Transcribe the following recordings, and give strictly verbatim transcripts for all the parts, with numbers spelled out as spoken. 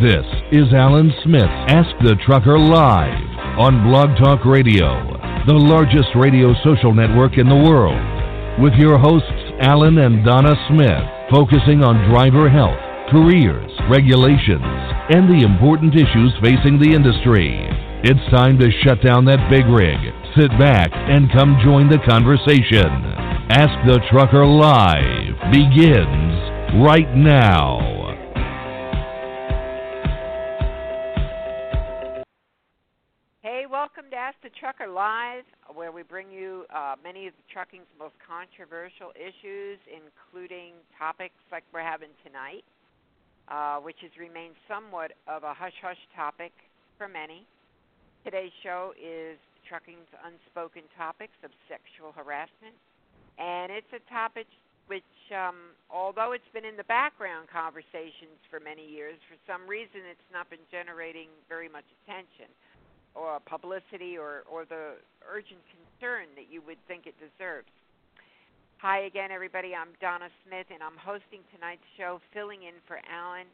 This is Alan Smith, Ask the Trucker Live, on Blog Talk Radio, the largest radio social network in the world, with your hosts Alan and Donna Smith, focusing on driver health, careers, regulations, and the important issues facing the industry. It's time to shut down that big rig, sit back, and come join the conversation. Ask the Trucker Live begins right now. Hey, welcome to Ask the Trucker Live, where we bring you uh, many of the trucking's most controversial issues, including topics like we're having tonight, uh, which has remained somewhat of a hush-hush topic for many. Today's show is trucking's unspoken topics of sexual harassment. And it's a topic which, um, although it's been in the background conversations for many years, for some reason it's not been generating very much attention or publicity or, or the urgent concern that you would think it deserves. Hi again, everybody. I'm Donna Smith, and I'm hosting tonight's show, filling in for Alan.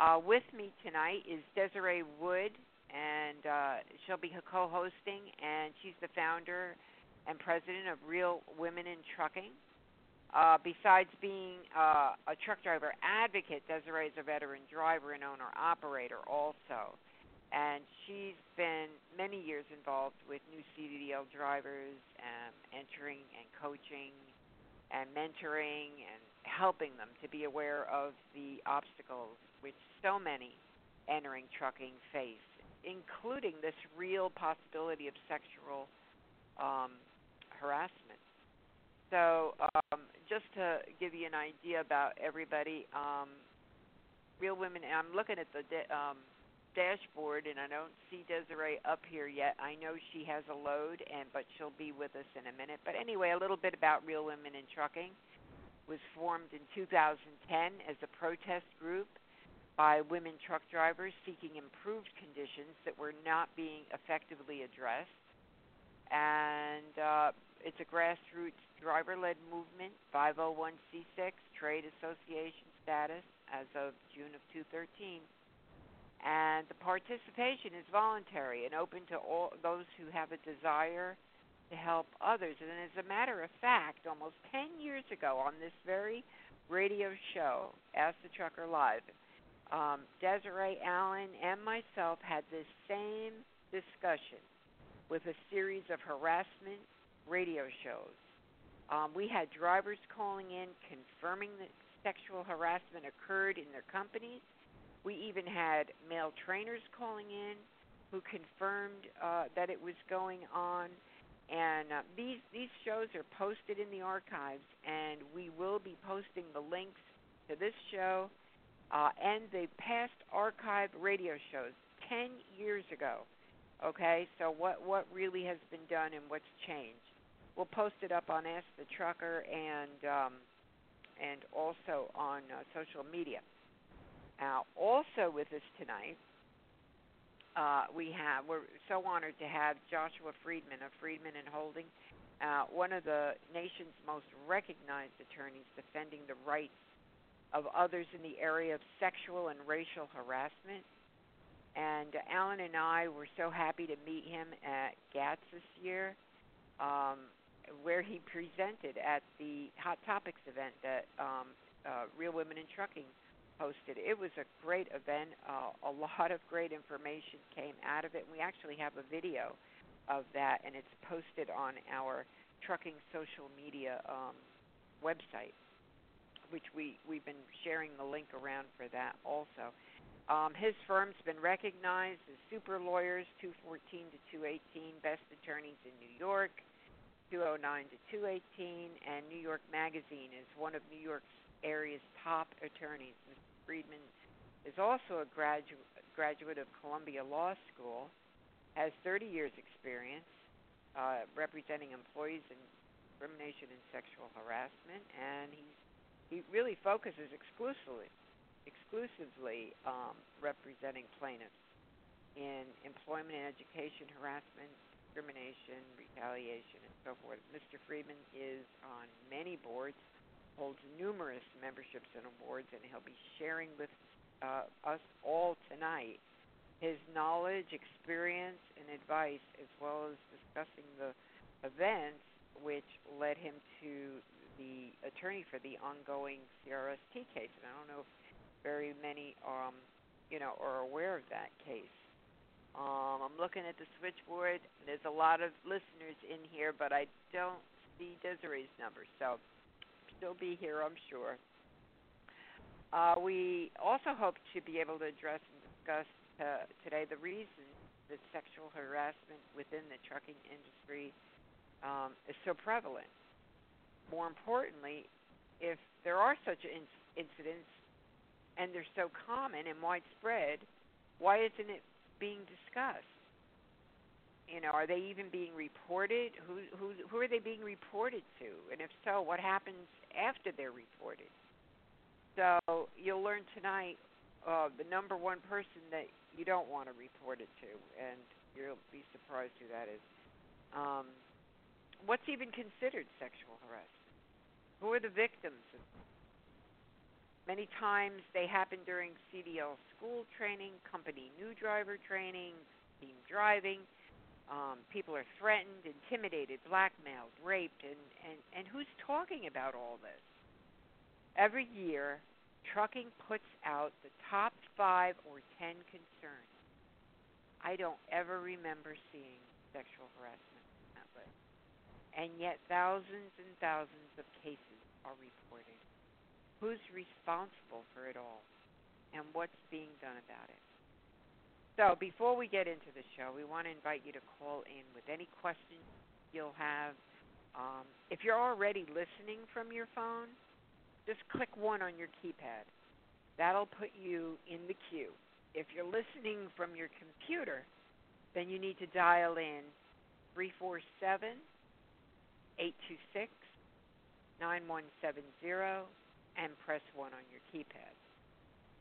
Uh, with me tonight is Desiree Wood, and uh, she'll be co-hosting, and she's the founder and president of Real Women in Trucking. Uh, besides being uh, a truck driver advocate, Desiree is a veteran driver and owner-operator also. And she's been many years involved with new C D D L drivers, um, entering and coaching and mentoring and helping them to be aware of the obstacles which so many entering trucking face, including this real possibility of sexual um harassment. So um, just to give you an idea about everybody, um, Real Women, and I'm looking at the de- um, dashboard, and I don't see Desiree up here yet. I know she has a load, and but she'll be with us in a minute. But anyway, a little bit about Real Women in Trucking. It was formed in two thousand ten as a protest group by women truck drivers seeking improved conditions that were not being effectively addressed. And uh, it's a grassroots driver-led movement, five oh one c six, trade association status as of June of twenty thirteen. And the participation is voluntary and open to all those who have a desire to help others. And as a matter of fact, almost ten years ago on this very radio show, Ask the Trucker Live, um, Desiree, Allen, and myself had this same discussion with a series of harassment radio shows. Um, we had drivers calling in confirming that sexual harassment occurred in their companies. We even had male trainers calling in who confirmed uh, that it was going on. And uh, these, these shows are posted in the archives, and we will be posting the links to this show uh, and the past archive radio shows ten years ago. Okay, so what, what really has been done and what's changed? We'll post it up on Ask the Trucker and um, and also on uh, social media. Now, also with us tonight, uh, we have we're so honored to have Joshua Friedman of Friedman and Houlding, uh, one of the nation's most recognized attorneys defending the rights of others in the area of sexual and racial harassment. And uh, Alan and I were so happy to meet him at GATS this year, um, where he presented at the Hot Topics event that um, uh, Real Women in Trucking hosted. It was a great event. Uh, a lot of great information came out of it. We actually have a video of that, and it's posted on our trucking social media um, website, which we, we've been sharing the link around for that also. Um, his firm's been recognized as Super Lawyers, two fourteen to two eighteen, Best Attorneys in New York, two oh nine to two eighteen, and New York Magazine is one of New York's area's top attorneys. Mister Friedman is also a gradu- graduate of Columbia Law School, has thirty years experience uh, representing employees in discrimination and sexual harassment, and he's, he really focuses exclusively, exclusively um, representing plaintiffs in employment and education, harassment, discrimination, retaliation, and so forth. Mister Friedman is on many boards, holds numerous memberships and awards, and he'll be sharing with uh, us all tonight his knowledge, experience, and advice, as well as discussing the events which led him to the attorney for the ongoing C R S T case. And I don't know if very many um, you know, are aware of that case. Um, I'm looking at the switchboard. There's a lot of listeners in here, but I don't see Desiree's number, so she'll be here, I'm sure. Uh, we also hope to be able to address and discuss uh, today the reason that sexual harassment within the trucking industry um, is so prevalent. More importantly, if there are such in- incidents and they're so common and widespread, why isn't it being discussed? You know, are they even being reported? Who who who are they being reported to? And if so, what happens after they're reported? So you'll learn tonight uh, the number one person that you don't want to report it to, and you'll be surprised who that is. Um, what's even considered sexual harassment? Who are the victims of this? Many times they happen during C D L school training, company new driver training, team driving. Um, people are threatened, intimidated, blackmailed, raped, and, and, and who's talking about all this? Every year, trucking puts out the top five or ten concerns. I don't ever remember seeing sexual harassment in that list. And yet thousands and thousands of cases are reported. Who's responsible for it all, and what's being done about it? So before we get into the show, we want to invite you to call in with any questions you'll have. Um, if you're already listening from your phone, just click one on your keypad. That'll put you in the queue. If you're listening from your computer, then you need to dial in three four seven, eight two six, nine one seven zero and press one on your keypad.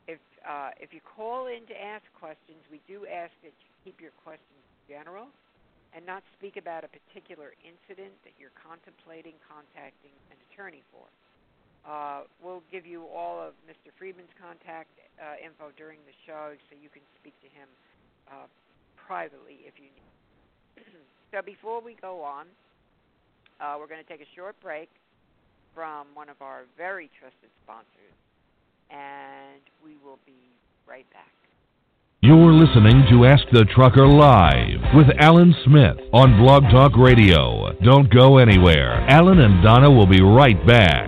If uh, if you call in to ask questions, we do ask that you keep your questions general and not speak about a particular incident that you're contemplating contacting an attorney for. Uh, we'll give you all of Mister Friedman's contact uh, info during the show, so you can speak to him uh, privately if you need. So before we go on, uh, we're going to take a short break from one of our very trusted sponsors, and we will be right back. You're listening to Ask the Trucker Live with Alan Smith on Blog Talk Radio. Don't go anywhere. Alan and Donna will be right back.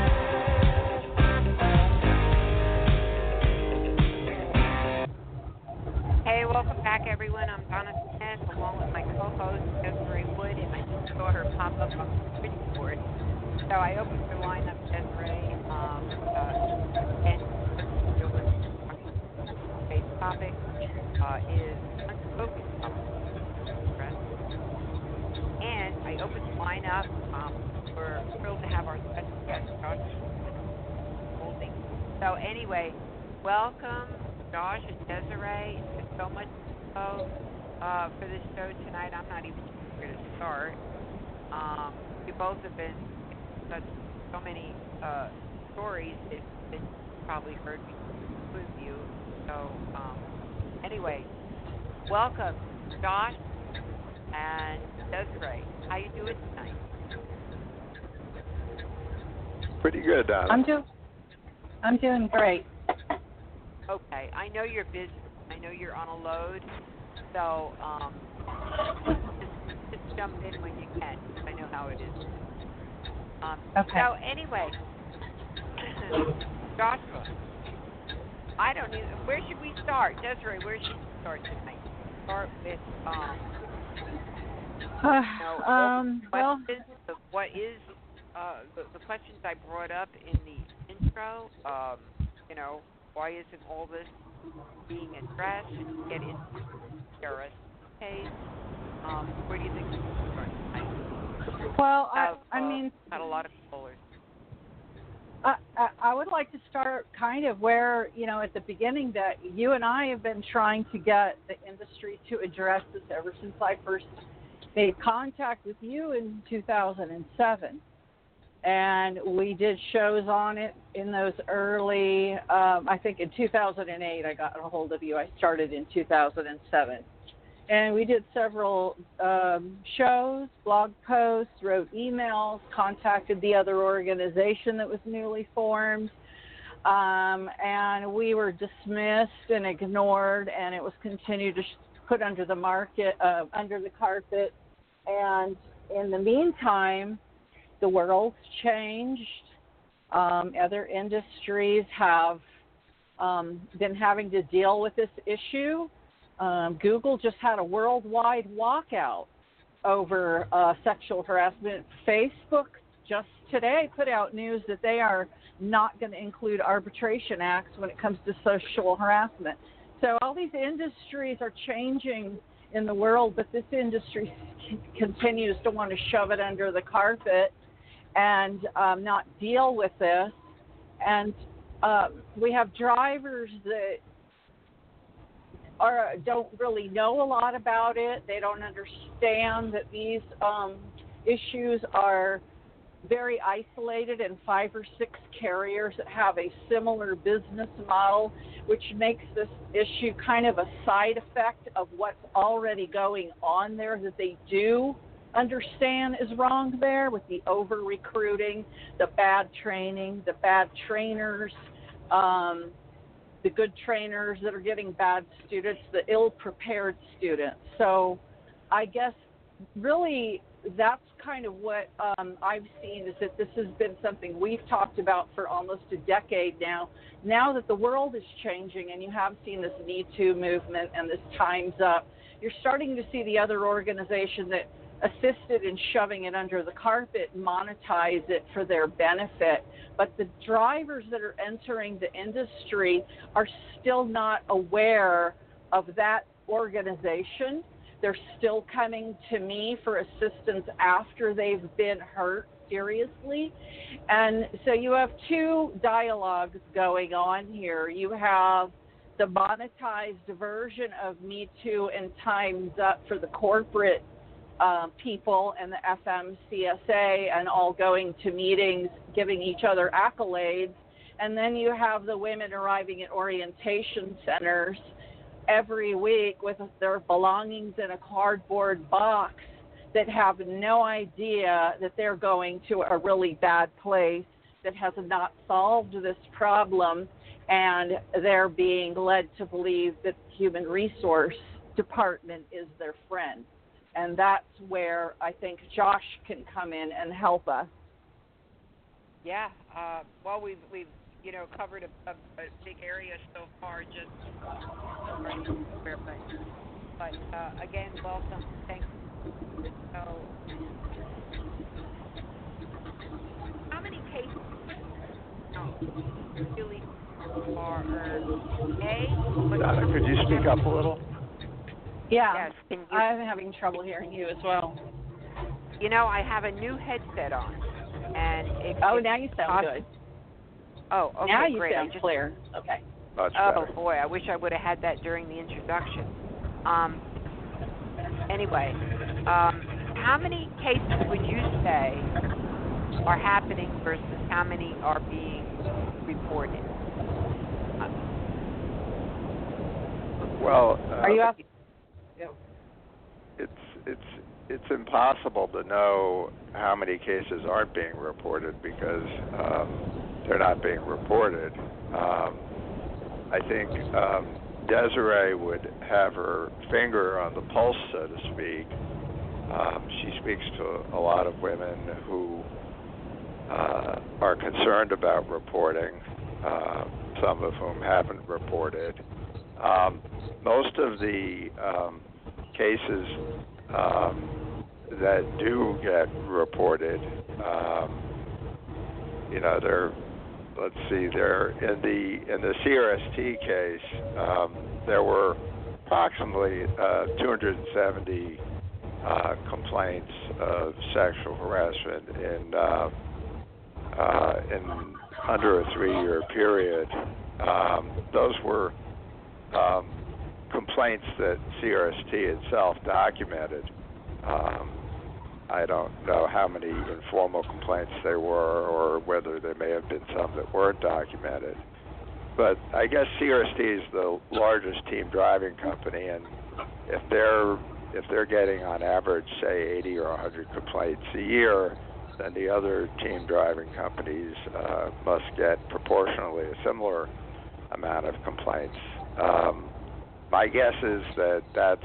Welcome back, everyone. I'm Donna Smith, along with my co-host, Desiree Wood, and I just saw her pop up on the switchboard. So I opened the line up, Desiree, um, uh, and today's topic uh, is unspoken stress. And I opened the line up. Um, we're thrilled to have our special guest, Joshua Friedman. So anyway, welcome, Josh and Desiree. It's so much info uh, for this show tonight. I'm not even sure where to start. Um, you both have been such so many uh, stories that you've probably heard me with you. So um, anyway, welcome, Josh and Desiree. How you doing tonight? Pretty good, Donna. I'm doing. I'm doing great. Okay, I know you're busy. I know you're on a load, so um, just, just jump in when you can. I know how it is. Um, okay. So anyway, Joshua, I don't even. Where should we start, Desiree? Where should we start tonight? Start with um. Uh, you know, um. Well, what is uh the, the questions I brought up in the intro? Um, you know. Why isn't all this being addressed? Get into the C R S T case. Um, where do you think this is going tonight? Well, I, I uh, mean, not a lot of people. I, I I would like to start kind of where, you know, at the beginning, that you and I have been trying to get the industry to address this ever since I first made contact with you in two thousand seven. And we did shows on it in those early, um, I think in two thousand eight I got a hold of you. I started in two thousand seven. And we did several um, shows, blog posts, wrote emails, contacted the other organization that was newly formed. Um, and we were dismissed and ignored, and it was continued to put under the market, uh, under the carpet. And in the meantime, the world's changed. Um, other industries have um, been having to deal with this issue. Um, Google just had a worldwide walkout over uh, sexual harassment. Facebook just today put out news that they are not going to include arbitration acts when it comes to sexual harassment. So all these industries are changing in the world, but this industry c- continues to want to shove it under the carpet and um, not deal with this. And uh, we have drivers that are, don't really know a lot about it. They don't understand that these um, issues are very isolated in five or six carriers that have a similar business model, which makes this issue kind of a side effect of what's already going on there that they do understand is wrong there, with the over-recruiting, the bad training, the bad trainers, um, the good trainers that are getting bad students, the ill-prepared students. So I guess really that's kind of what um, I've seen, is that this has been something we've talked about for almost a decade now. Now that the world is changing and you have seen this Me Too movement and this Time's Up, you're starting to see the other organization that assisted in shoving it under the carpet monetize it for their benefit. But the drivers that are entering the industry are still not aware of that organization. They're still coming to me for assistance after they've been hurt seriously. And so you have two dialogues going on here. You have the monetized version of Me Too and Time's Up for the corporate uh, people and the F M C S A and all going to meetings, giving each other accolades. And then you have the women arriving at orientation centers every week with their belongings in a cardboard box that have no idea that they're going to a really bad place that has not solved this problem, and they're being led to believe that the human resource department is their friend. And that's where I think Josh can come in and help us. Yeah, uh, well, we've, we've you know, covered a, a, a big area so far, just right But uh, again, welcome. Thank you. So, how many cases no, really are A? Donna, could you speak up a little? Yeah, yes, I'm having trouble hearing you as well. You know, I have a new headset on, and it, oh, now you sound good. Oh, okay, now you great. sound just, clear. Okay. Much oh better. boy, I wish I would have had that during the introduction. Um. Anyway, um, how many cases would you say are happening versus how many are being reported? Um, well, uh, are you off? It's it's it's impossible to know how many cases aren't being reported because um, they're not being reported. Um, I think um, Desiree would have her finger on the pulse, so to speak. Um, she speaks to a lot of women who uh, are concerned about reporting, uh, some of whom haven't reported. Um, most of the um, cases um, that do get reported, um, you know, they're, let's see, there in the in the C R S T case, um, there were approximately uh, two hundred seventy uh, complaints of sexual harassment in uh, uh, in under a three-year period. Um, those were um, complaints that C R S T itself documented. Um, I don't know how many informal complaints there were or whether there may have been some that weren't documented. But I guess C R S T is the largest team driving company, and if they're if they're getting on average, say, eighty or one hundred complaints a year, then the other team driving companies uh, must get proportionally a similar amount of complaints. Um, my guess is that that's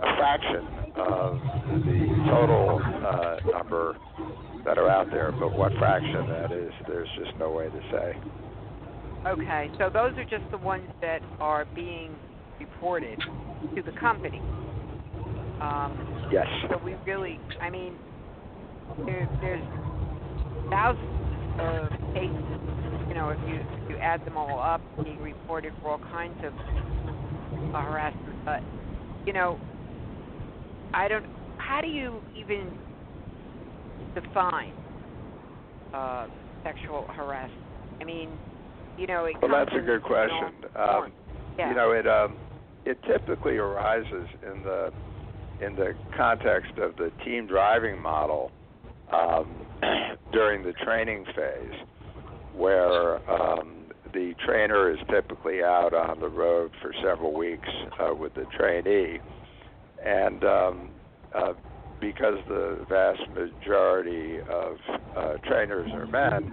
a fraction of the total uh, number that are out there, but what fraction that is, there's just no way to say. Okay, so those are just the ones that are being reported to the company. Um, yes. So we really, I mean, there, there's thousands of cases, you know, if you, if you add them all up, being reported for all kinds of uh, harassment, but, you know, I don't, how do you even define uh, sexual harassment? I mean, you know, it well, comes that's a good question. Um, yeah. You know, it um, it typically arises in the in the context of the team driving model um, during the training phase, where um, the trainer is typically out on the road for several weeks uh, with the trainee. And um, uh, because the vast majority of uh, trainers are men,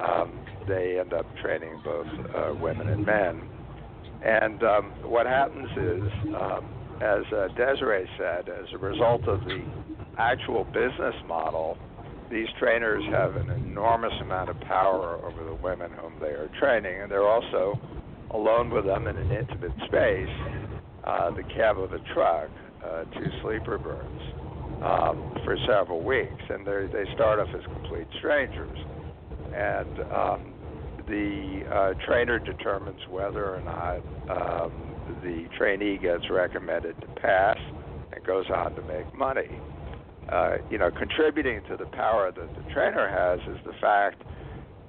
um, they end up training both uh, women and men. And um, what happens is, um, as uh, Desiree said, as a result of the actual business model, these trainers have an enormous amount of power over the women whom they are training, and they're also alone with them in an intimate space, uh, the cab of a truck. Uh, two sleeper birds um, for several weeks, and they start off as complete strangers. And um, the uh, trainer determines whether or not um, the trainee gets recommended to pass and goes on to make money. Uh, you know, contributing to the power that the trainer has is the fact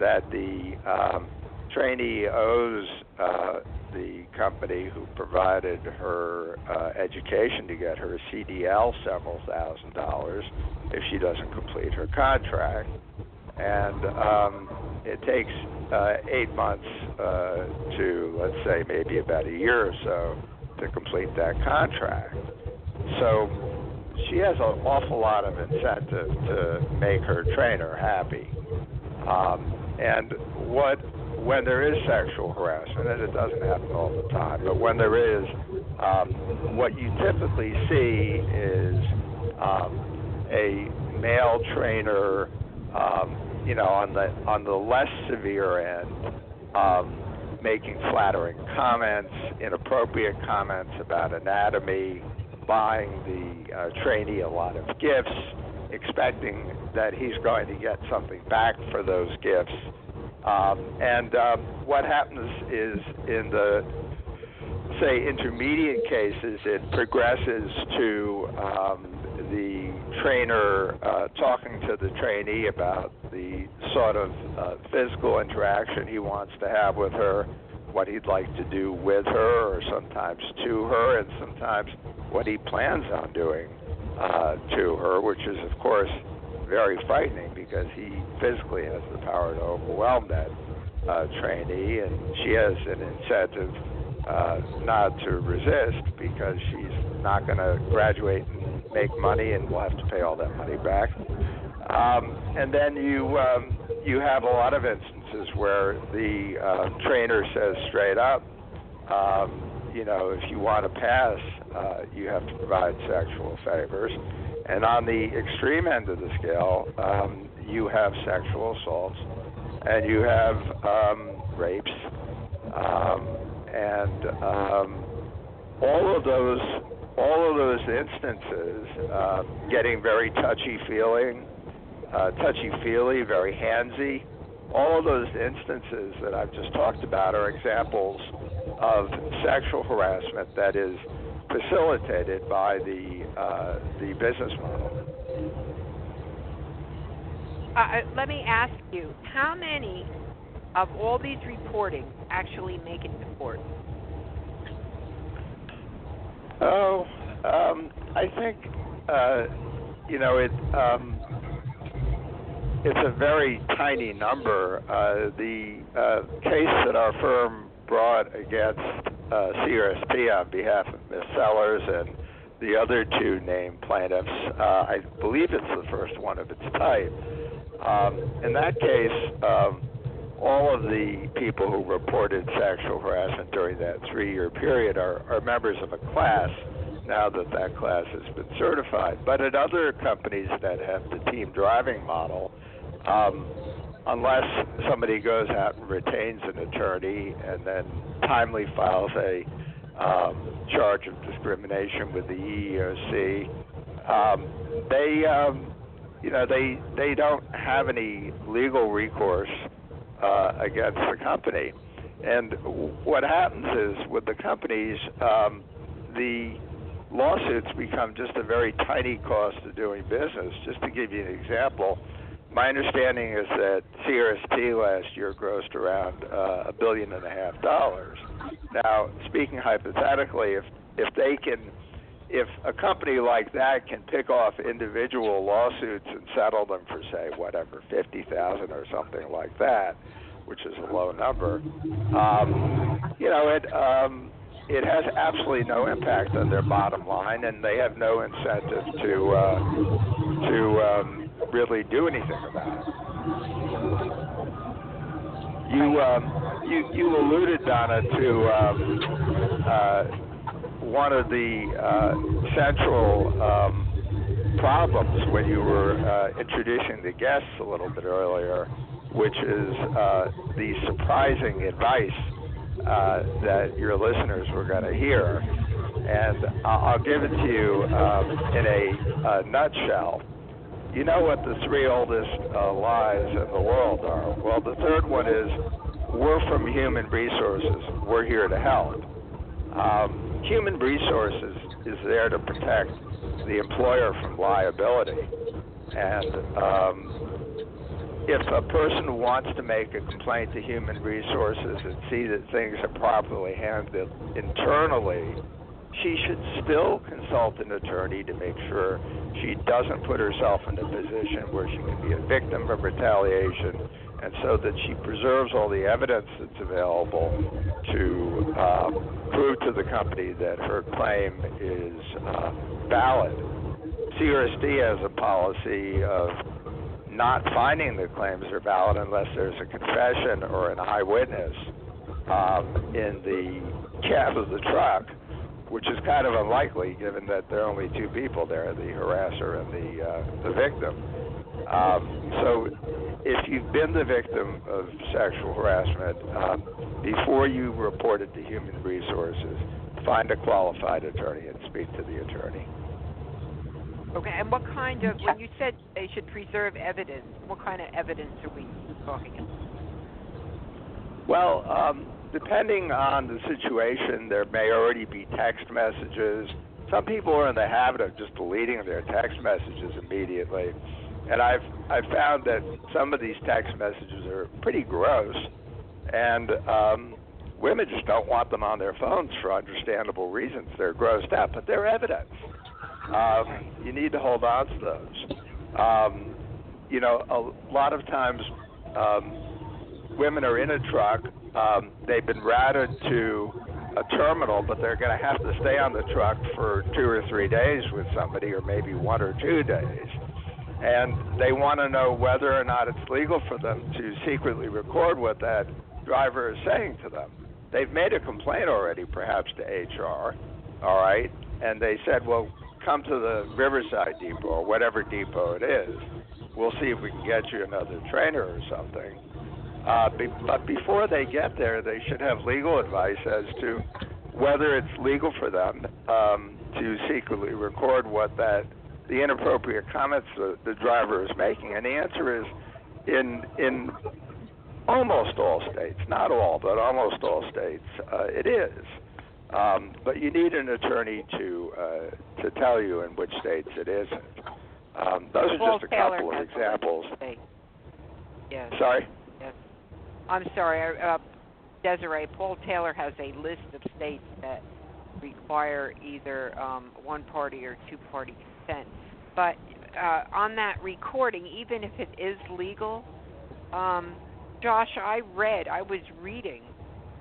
that the um, trainee owes uh, the company who provided her uh, education to get her C D L several thousand dollars if she doesn't complete her contract. And um, it takes uh, eight months uh, to, let's say, maybe about a year or so to complete that contract. So she has an awful lot of incentive to make her trainer happy. Um, and what When there is sexual harassment, and it doesn't happen all the time, but when there is, um, what you typically see is um, a male trainer, um, you know, on the on the less severe end, um, making flattering comments, inappropriate comments about anatomy, buying the uh, trainee a lot of gifts, expecting that he's going to get something back for those gifts. Um, and uh, what happens is in the, say, intermediate cases, it progresses to um, the trainer uh, talking to the trainee about the sort of uh, physical interaction he wants to have with her, what he'd like to do with her, or sometimes to her, and sometimes what he plans on doing uh, to her, which is, of course, very frightening because he physically has the power to overwhelm that uh, trainee, and she has an incentive uh, not to resist because she's not going to graduate and make money and will have to pay all that money back. Um, and then you um, you have a lot of instances where the uh, trainer says straight up, um, you know, if you want to pass, uh, you have to provide sexual favors. And on the extreme end of the scale, um, you have sexual assaults, and you have um, rapes, um, and um, all of those, all of those instances, uh, getting very touchy-feely, uh, touchy-feely, very handsy. All of those instances that I've just talked about are examples of sexual harassment that is facilitated by the uh, the business model. Uh, let me ask you, how many of all these reporting actually make it to court? Oh, um, I think uh, you know it. Um, it's a very tiny number. Uh, the uh, case that our firm brought against Uh, C R S T on behalf of Miz Sellers and the other two named plaintiffs. Uh, I believe it's the first one of its type. Um, in that case, um, all of the people who reported sexual harassment during that three-year period are, are members of a class now that that class has been certified. But at other companies that have the team driving model, um, unless somebody goes out and retains an attorney and then timely files a um, charge of discrimination with the E E O C, um, they, um, you know, they they don't have any legal recourse uh, against the company. And what happens is with the companies, um, the lawsuits become just a very tiny cost of doing business. Just to give you an example. My understanding is that C R S T last year grossed around a uh, billion and a half dollars. Now, speaking hypothetically, if if they can, if a company like that can pick off individual lawsuits and settle them for, say, whatever, fifty thousand or something like that, which is a low number, um, you know, it um, it has absolutely no impact on their bottom line, and they have no incentive to uh, to. Um, really do anything about it. You um, you, you alluded, Donna, to um, uh, one of the uh, central um, problems when you were uh, introducing the guests a little bit earlier, which is uh, the surprising advice uh, that your listeners were going to hear. And I'll give it to you um, in a uh, nutshell. You know what the three oldest uh, lies in the world are? Well, the third one is, we're from Human Resources. We're here to help. Um, Human Resources is there to protect the employer from liability. And um, if a person wants to make a complaint to Human Resources and see that things are properly handled internally, she should still consult an attorney to make sure she doesn't put herself in a position where she can be a victim of retaliation, and so that she preserves all the evidence that's available to uh, prove to the company that her claim is uh, valid. C R S D has a policy of not finding the claims are valid unless there's a confession or an eyewitness um, in the cab of the truck which is kind of unlikely given that there are only two people there, the harasser and the uh, the victim. Um, so if you've been the victim of sexual harassment, um, before you report it to Human Resources, find a qualified attorney and speak to the attorney. Okay, and what kind of, when you said they should preserve evidence, what kind of evidence are we talking about? Well, um, depending on the situation, there may already be text messages. Some people are in the habit of just deleting their text messages immediately. And I've I've found that some of these text messages are pretty gross, and um, women just don't want them on their phones for understandable reasons. They're grossed out, but they're evidence. Um, you need to hold on to those. Um, you know, a lot of times um, women are in a truck. Um, they've been routed to a terminal, but they're going to have to stay on the truck for two or three days with somebody, or maybe one or two days. And they want to know whether or not it's legal for them to secretly record what that driver is saying to them. They've made a complaint already, perhaps to H R, all right? And they said, well, come to the Riverside Depot or whatever depot it is. We'll see if we can get you another trainer or something. Uh, be, but before they get there, they should have legal advice as to whether it's legal for them um, to secretly record what that the inappropriate comments the, the driver is making. And the answer is, in in almost all states, not all, but almost all states, uh, it is. Um, but you need an attorney to uh, to tell you in which states it isn't. Um, those are Paul just a Taylor couple of examples. Yes. Sorry? Yes. I'm sorry, uh, Desiree. Paul Taylor has a list of states that require either um, one-party or two-party consent. But uh, on that recording, even if it is legal, um, Josh, I read, I was reading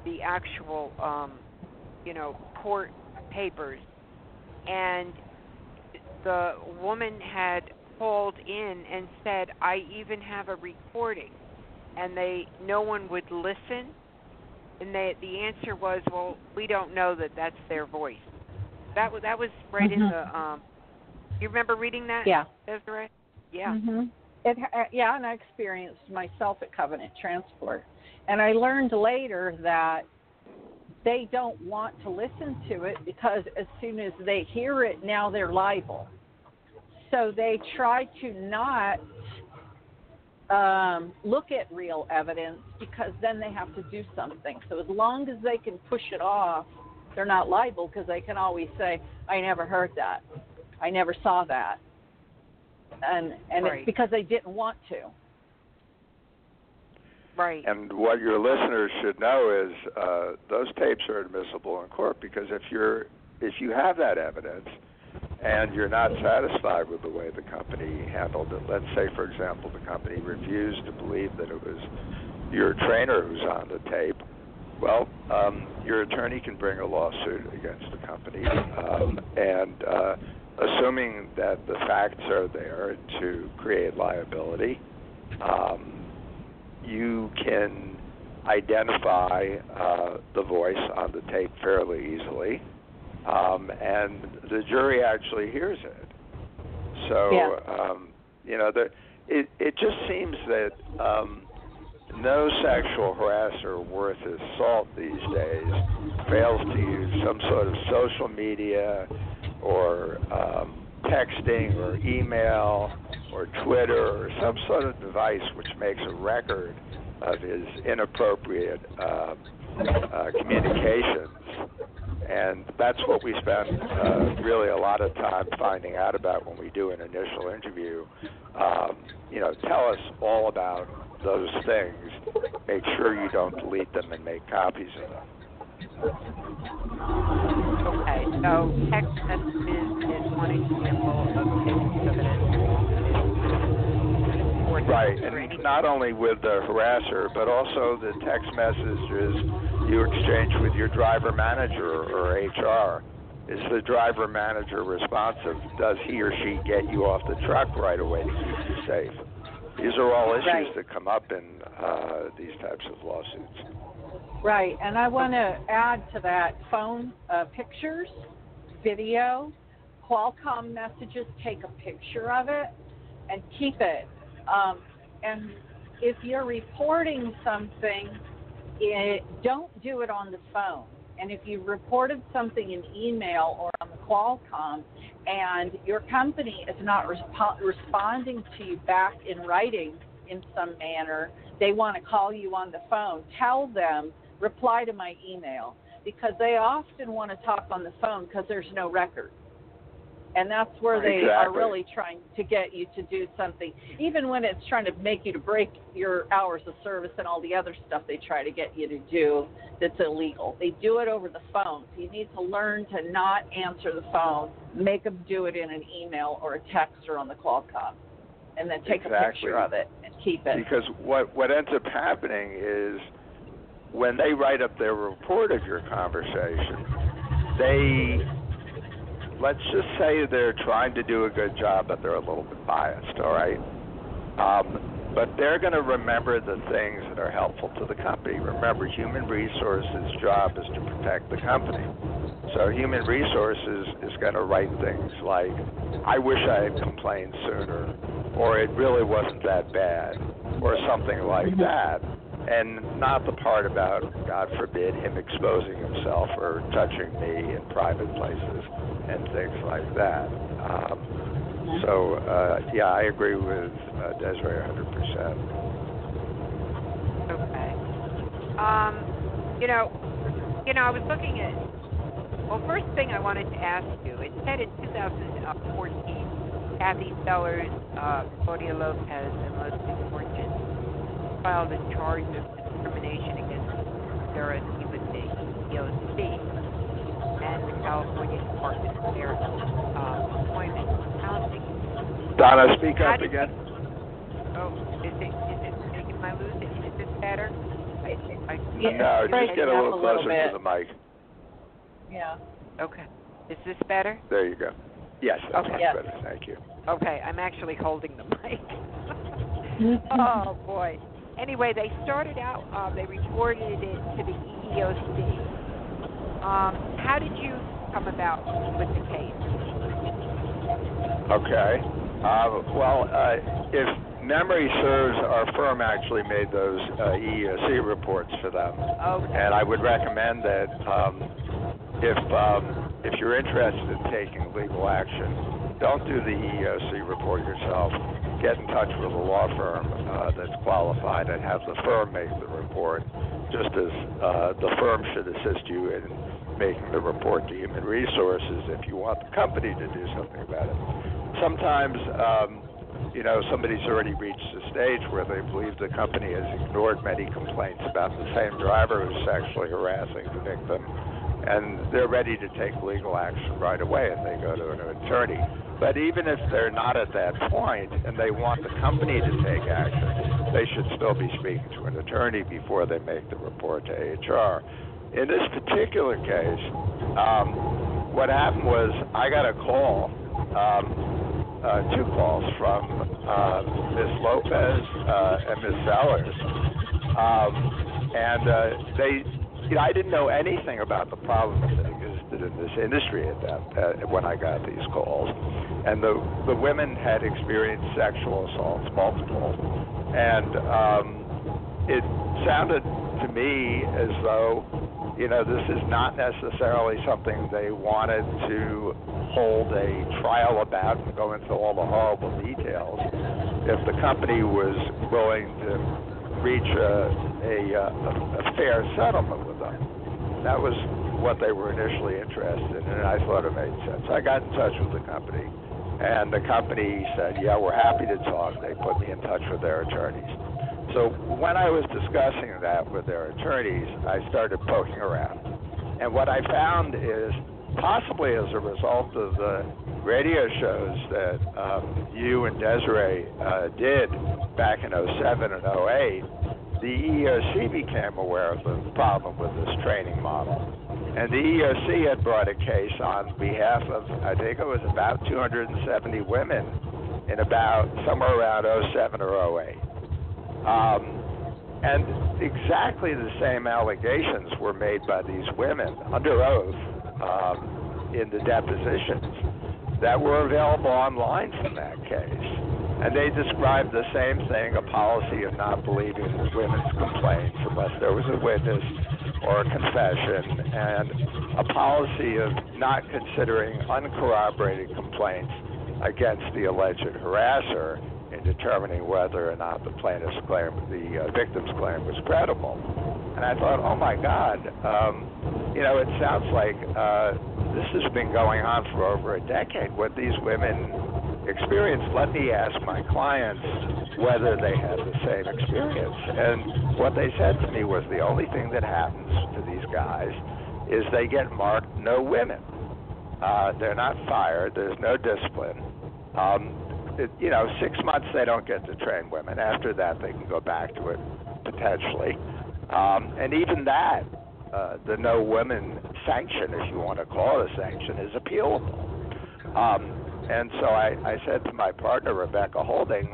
the actual... Um, you know, court papers, and the woman had called in and said, I even have a recording, and they, no one would listen, and they, the answer was, well, we don't know that that's their voice. That was, that was right mm-hmm. in the, um, you remember reading that? Yeah. Desiree? Yeah. Mm-hmm. It, yeah, and I experienced myself at Covenant Transport, and I learned later that they don't want to listen to it because as soon as they hear it, now they're liable. So they try to not um, look at real evidence because then they have to do something. So as long as they can push it off, they're not liable because they can always say, I never heard that. I never saw that. And, and right. It's because they didn't want to. Right. And what your listeners should know is uh, those tapes are admissible in court because if you're if you have that evidence and you're not satisfied with the way the company handled it, let's say, for example, the company refused to believe that it was your trainer who's on the tape, well, um, your attorney can bring a lawsuit against the company um, and uh, assuming that the facts are there to create liability, um, you can identify uh, the voice on the tape fairly easily, um, and the jury actually hears it. So, yeah. um, you know, the, it, it just seems that um, no sexual harasser worth his salt these days fails to use some sort of social media or um, texting or email or Twitter, or some sort of device which makes a record of his inappropriate uh, uh, communications. And that's what we spend uh, really a lot of time finding out about when we do an initial interview. Um, you know, tell us all about those things. Make sure you don't delete them and make copies of them. Okay, so text messages is one example of text evidence. Right, and not only with the harasser, but also the text messages you exchange with your driver manager or H R. Is the driver manager responsive? Does he or she get you off the truck right away to keep you safe? These are all issues right. that come up in uh, these types of lawsuits. Right, and I want to add to that phone uh, pictures, video. Qualcomm messages, take a picture of it and keep it. Um, and if you're reporting something, it, don't do it on the phone. And if you reported something in email or on the Qualcomm and your company is not resp- responding to you back in writing in some manner, they want to call you on the phone, tell them, reply to my email, because they often want to talk on the phone because there's no record. And that's where they exactly. are really trying to get you to do something. Even when it's trying to make you to break your hours of service and all the other stuff they try to get you to do that's illegal. They do it over the phone. So you need to learn to not answer the phone. Make them do it in an email or a text or on the Qualcomm. And then take exactly. a picture of it and keep it. Because what, what ends up happening is when they write up their report of your conversation, they... let's just say they're trying to do a good job, but they're a little bit biased, all right? Um, but they're going to remember the things that are helpful to the company. Remember, Human Resources' job is to protect the company. So Human Resources is going to write things like, I wish I had complained sooner, or it really wasn't that bad, or something like that, and not the part about, God forbid, him exposing himself or touching me in private places and things like that. Um, so, uh, yeah, I agree with uh, Desiree one hundred percent. Okay. Um, you know, you know, I was looking at, well, first thing I wanted to ask you, it said in two thousand fourteen, Kathy Sellers, uh, Claudia Lopez, and Leslie Fortune filed a charge of discrimination against Sirius with the E E O C and the California Department of Fair uh, Employment and Housing. Donna, speak up again. Oh, is it, is it, am I losing? Is this better? I, I, yeah, no, just get a little closer a little to the mic. Yeah. Okay. Is this better? There you go. Yes, that's okay. much yes. better. Thank you. Okay, I'm actually holding the mic. Oh, boy. Anyway, they started out, uh, they reported it to the E E O C. Um, how did you come about with the case? Okay. Uh, well, uh, if memory serves, our firm actually made those uh, E E O C reports for them. Okay. And I would recommend that um, if, um, if you're interested in taking legal action, don't do the E E O C report yourself. Get in touch with a law firm uh, that's qualified and have the firm make the report, just as uh, the firm should assist you in making the report to Human Resources if you want the company to do something about it. Sometimes, um, you know, somebody's already reached the stage where they believe the company has ignored many complaints about the same driver who's sexually harassing the victim, and they're ready to take legal action right away and they go to an attorney. But even if they're not at that point and they want the company to take action, they should still be speaking to an attorney before they make the report to H R. In this particular case, um, what happened was I got a call, um, uh, two calls from uh, Miz Lopez uh, and Miz Sellers, um, and uh, they, you know, I didn't know anything about the problem that existed in this industry at that uh, when I got these calls. And the the women had experienced sexual assaults, multiple. And um, it sounded to me as though, you know, this is not necessarily something they wanted to hold a trial about and go into all the horrible details. If the company was willing to reach a, a, a, a fair settlement with them, that was what they were initially interested in, and I thought it made sense. I got in touch with the company. And the company said, yeah, we're happy to talk. They put me in touch with their attorneys. So when I was discussing that with their attorneys, I started poking around. And what I found is, possibly as a result of the radio shows that um, you and Desiree uh, did back in oh seven and oh eight, the E E O C became aware of the problem with this training model. And the E E O C had brought a case on behalf of, I think it was about two hundred seventy women in about somewhere around oh seven or oh eight. Um, And exactly the same allegations were made by these women under oath um, in the depositions that were available online from that case. And they described the same thing, a policy of not believing women's complaints unless there was a witness or a confession, and a policy of not considering uncorroborated complaints against the alleged harasser in determining whether or not the plaintiff's claim, the uh, victim's claim, was credible. And I thought, oh my God, um, you know, it sounds like uh, this has been going on for over a decade, what these women experienced. Let me ask my clients whether they had the same experience. And what they said to me was the only thing that happens to these guys is they get marked no women. Uh, they're not fired. There's no discipline. Um, It, you know, six months they don't get to train women. After that, they can go back to it, potentially. Um, and even that, uh, the no women sanction, if you want to call it a sanction, is appealable. Um, and so I, I said to my partner, Rebecca Houlding,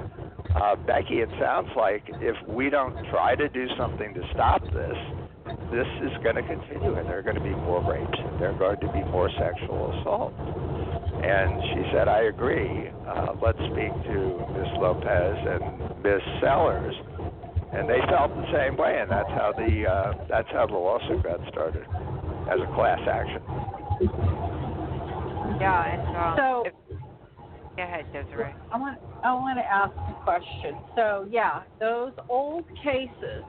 uh, Becky, it sounds like if we don't try to do something to stop this, this is going to continue, and there are going to be more rapes, and there are going to be more sexual assault. And she said, I agree. Uh, let's speak to Miz Lopez and Miz Sellers. And they felt the same way, and that's how the uh, that's how the lawsuit got started, as a class action. Yeah. And, um, so, if, go ahead, Desiree. I want I want to ask a question. So yeah, those old cases,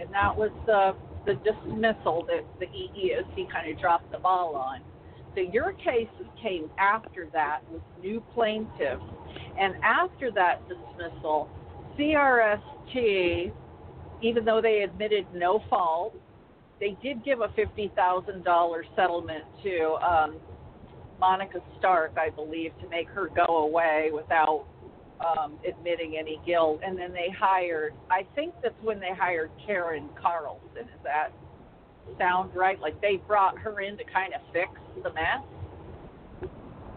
and that was the the dismissal that the E E O C kind of dropped the ball on. So your cases came after that with new plaintiffs, and after that dismissal, C R S T, even though they admitted no fault, they did give a fifty thousand dollars settlement to um, Monica Stark, I believe, to make her go away without um, admitting any guilt. And then they hired, I think that's when they hired Karen Carlson, is that sound right? Like they brought her in to kind of fix the mess?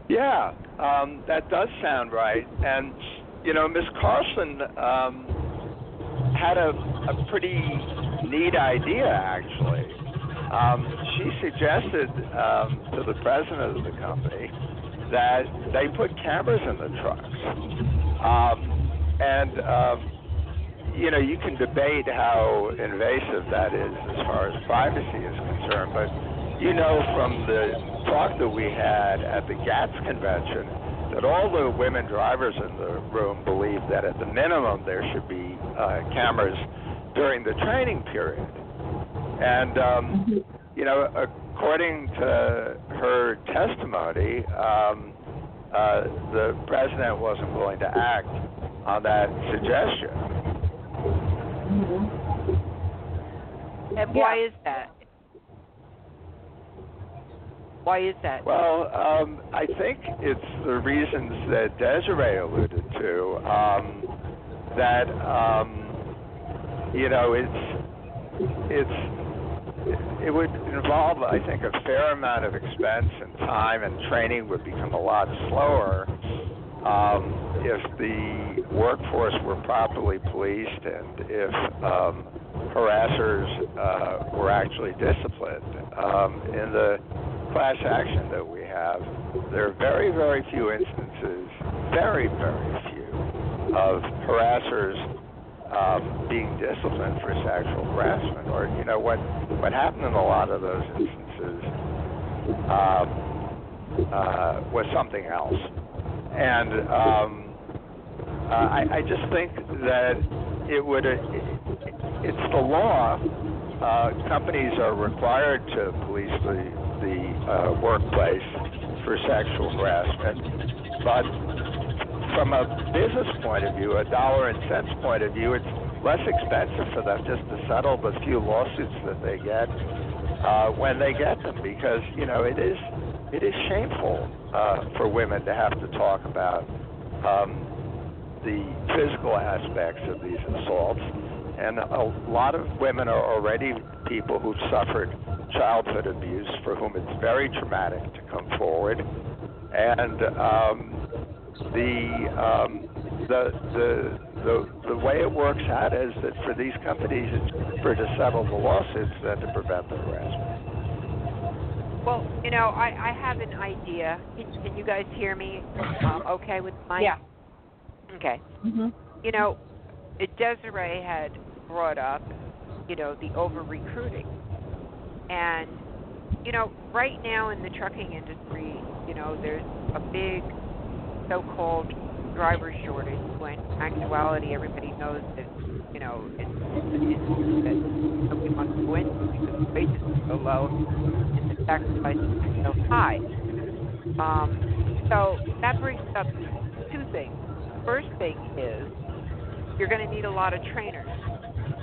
Yeah, um, that does sound right. And, you know, Miz Carlson um, had a, a pretty neat idea, actually. Um, she suggested um, to the president of the company that they put cameras in the trucks. Um, and, um, you know, you can debate how invasive that is as far as privacy is concerned, but you know from the talk that we had at the GATS convention that all the women drivers in the room believe that at the minimum there should be uh, cameras during the training period. And, um, you know, according to her testimony, um, uh, the president wasn't willing to act on that suggestion. Mm-hmm. And why yeah. is that? Why is that? Well, um, I think it's the reasons that Desiree alluded to, um, that, um, you know, it's, it's, it would involve, I think, a fair amount of expense and time, and training would become a lot slower um, if the workforce were properly policed and if um, harassers uh, were actually disciplined. Um, in the class action that we have, there are very, very few instances, very, very few, of harassers um, being disciplined for sexual harassment. Or, you know, what, what happened in a lot of those instances um, uh, was something else. And um, Uh, I, I just think that it would, it, it's the law. Uh, companies are required to police the, the uh, workplace for sexual harassment. But from a business point of view, a dollar and cents point of view, it's less expensive for them just to settle the few lawsuits that they get uh, when they get them. Because, you know, it is, it is shameful uh, for women to have to talk about um, the physical aspects of these assaults, and a lot of women are already people who've suffered childhood abuse for whom it's very traumatic to come forward, and um, the um, the, the the the way it works out is that for these companies, it's better to settle the lawsuits than to prevent the harassment. Well, you know, I, I have an idea. Can, can you guys hear me? Um, okay with my yeah. Okay. Mm-hmm. You know, Desiree had brought up, you know, the over-recruiting. And, you know, right now in the trucking industry, you know, there's a big so-called driver shortage when in actuality everybody knows that, you know, it's that nobody wants to go in because the wages are so low and the sacrifices are so high. Um, so that brings up two things. The first thing is you're going to need a lot of trainers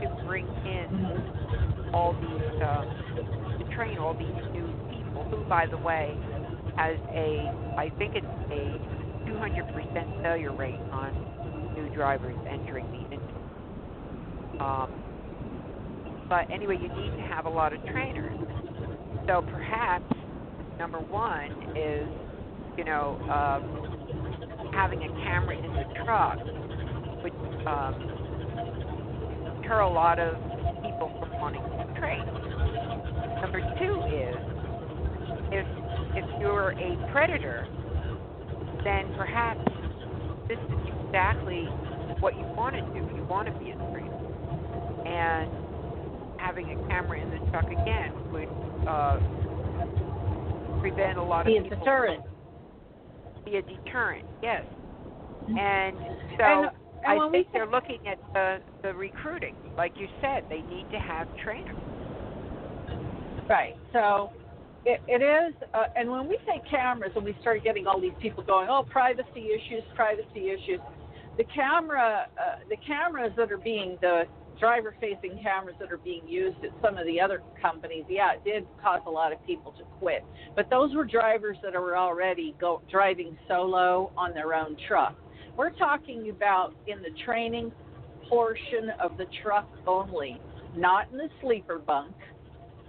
to bring in all these, uh, to train all these new people who, by the way, has a, I think it's a two hundred percent failure rate on new drivers entering the industry. Um, but anyway, you need to have a lot of trainers. So perhaps number one is, you know, um, having a camera in the truck, which um, deter a lot of people from wanting to trade. Number two is if if you're a predator, then perhaps this is exactly what you want to do. You want to be a predator, and having a camera in the truck again would uh, prevent a lot be of people. Be a deterrent. Be a deterrent. Yes, and so. And, I well, think they're looking at the, the recruiting. Like you said, they need to have trainers. Right. So it, it is, uh, and when we say cameras and we start getting all these people going, oh, privacy issues, privacy issues, the camera, uh, the cameras that are being, the driver-facing cameras that are being used at some of the other companies, yeah, it did cause a lot of people to quit. But those were drivers that were already go, driving solo on their own truck. We're talking about in the training portion of the truck only, not in the sleeper bunk,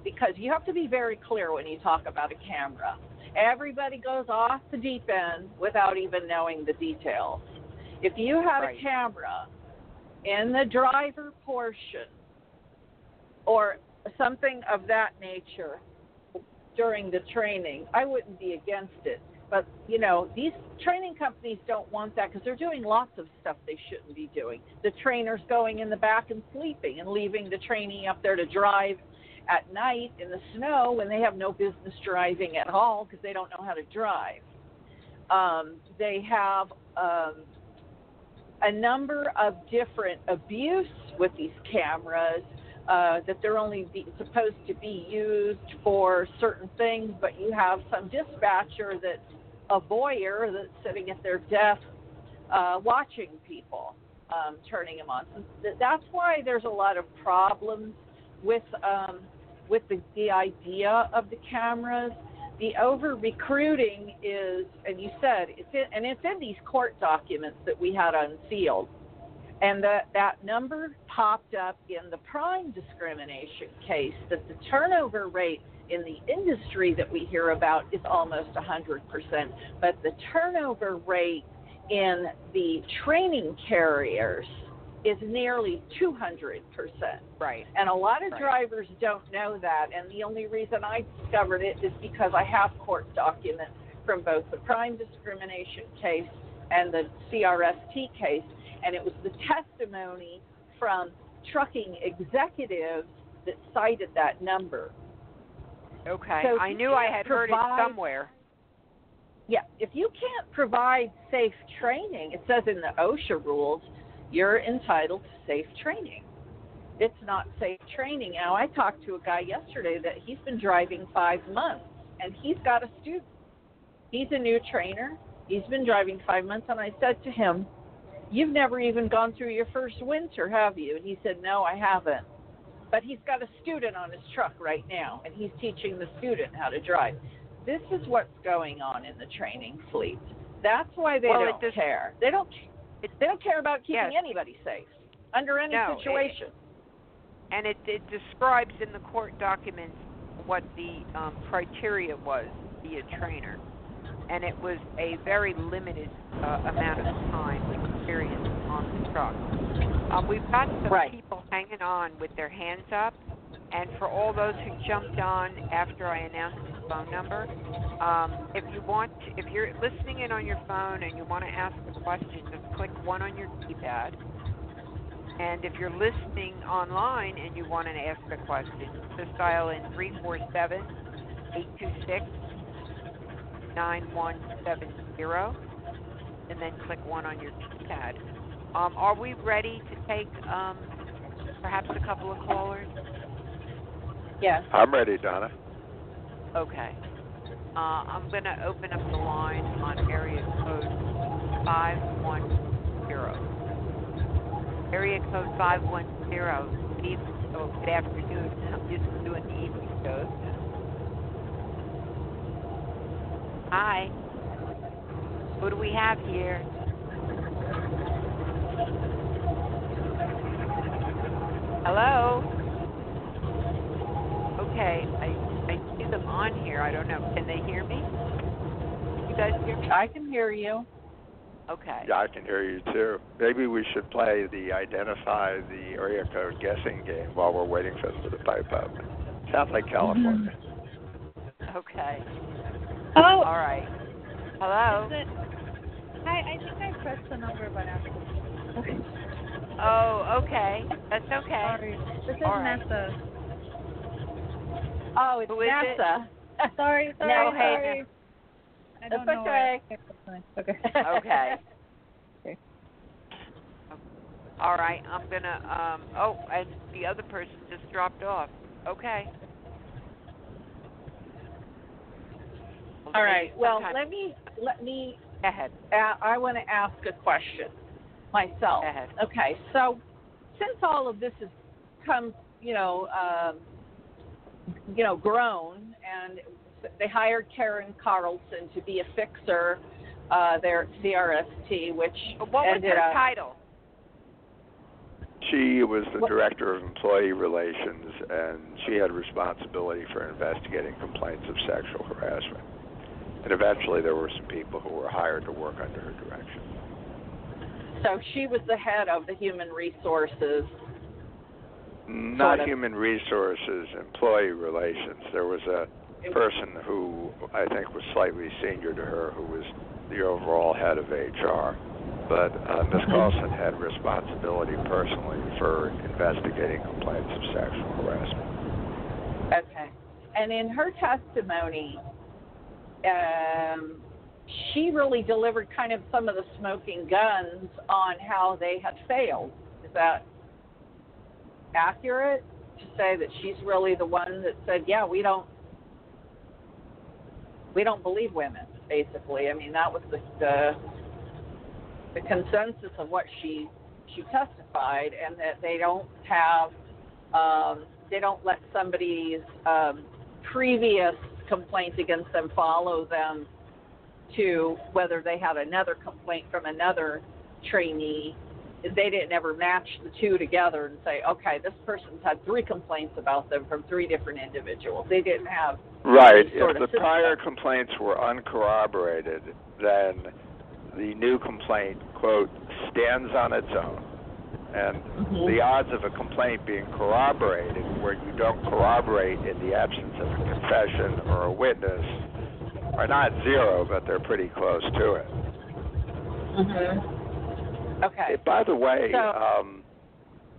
because you have to be very clear when you talk about a camera. Everybody goes off the deep end without even knowing the details. If you had right. a camera in the driver portion or something of that nature during the training, I wouldn't be against it. But, you know, these training companies don't want that because they're doing lots of stuff they shouldn't be doing. The trainer's going in the back and sleeping and leaving the trainee up there to drive at night in the snow when they have no business driving at all because they don't know how to drive. Um, they have um, a number of different abuse with these cameras. Uh, that they're only be, supposed to be used for certain things, but you have some dispatcher that's a voyeur that's sitting at their desk uh, watching people, um, turning them on. So th- that's why there's a lot of problems with um, with the, the idea of the cameras. The over-recruiting is, and you said, it's in, and it's in these court documents that we had unsealed. And that, that number popped up in the Prime discrimination case, that the turnover rate in the industry that we hear about is almost one hundred percent. But the turnover rate in the training carriers is nearly two hundred percent. Right. And a lot of right. drivers don't know that. And the only reason I discovered it is because I have court documents from both the Prime discrimination case and the C R S T case. And it was the testimony from trucking executives that cited that number. Okay. So I knew I had provide, heard it somewhere. Yeah. If you can't provide safe training, it says in the OSHA rules, you're entitled to safe training. It's not safe training. Now, I talked to a guy yesterday that he's been driving five months, and he's got a student. He's a new trainer. He's been driving five months, and I said to him, you've never even gone through your first winter, have you? And he said, no, I haven't. But he's got a student on his truck right now, and he's teaching the student how to drive. This is what's going on in the training fleet. That's why they well, don't does, care. They don't it, They don't care about keeping yes. anybody safe under any no, situation. It, and it, it describes in the court documents what the um, criteria was to be a trainer. And it was a very limited uh, amount of time. experience on the truck. Um, we've got some right. people hanging on with their hands up, and for all those who jumped on after I announced the phone number, um, if you want, to, if you're listening in on your phone and you want to ask a question, just click one on your keypad. And if you're listening online and you want to ask a question, just dial in three four seven, eight two six, nine one seven zero, and then click one on your keypad. Um, are we ready to take um, perhaps a couple of callers? Yes. I'm ready, Donna. Okay. Uh, I'm going to open up the line on area code five one zero. Area code five one zero, Steve. Oh, good afternoon. I'm used to doing the evening shows. Hi. Who do we have here? Hello? Okay, I, I see them on here. I don't know. Can they hear me? You guys hear me? I can hear you. Okay. Yeah, I can hear you too. Maybe we should play the identify the area code guessing game while we're waiting for them to pipe up. Sounds like California. Mm-hmm. Okay. Oh. All right. Hello. Is it, hi. I think I pressed the number by accident. Oh, okay. That's okay. Sorry. This is All NASA. Right. Oh, it's Who is NASA. It? Sorry. Sorry. No, sorry. Hey, I don't That's know okay. Okay. okay. Okay. All right. I'm going to, um, oh, and the other person just dropped off. Okay. Well, all right. Well, time. let me, let me, Go ahead. Uh, I want to ask a question myself. Go ahead. Okay. So since all of this has come, you know, um, you know, grown and they hired Karen Carlson to be a fixer uh, there at C R S T, which what ended was her up, title? She was the what? Director of Employee Relations, and she had responsibility for investigating complaints of sexual harassment. And eventually there were some people who were hired to work under her direction. So she was the head of the Human Resources. Not sort of. Human Resources, Employee Relations. There was a person who I think was slightly senior to her, who was the overall head of H R, but uh, Miz Carlson had responsibility personally for investigating complaints of sexual harassment. Okay. And in her testimony, um, she really delivered kind of some of the smoking guns on how they had failed. Is that accurate to say that she's really the one that said, yeah, we don't We don't believe women, basically. I mean, that was the, the the consensus of what she she testified, and that they don't have um, they don't let somebody's um, previous complaints against them follow them to whether they had another complaint from another trainee. They didn't ever match the two together and say, okay, this person's had three complaints about them from three different individuals. They didn't have right. If the system. prior complaints were uncorroborated, then the new complaint, quote, stands on its own. And mm-hmm. the odds of a complaint being corroborated, where you don't corroborate in the absence of a confession or a witness, are not zero, but they're pretty close to it. Mm-hmm. Okay. Hey, by the way, so, um,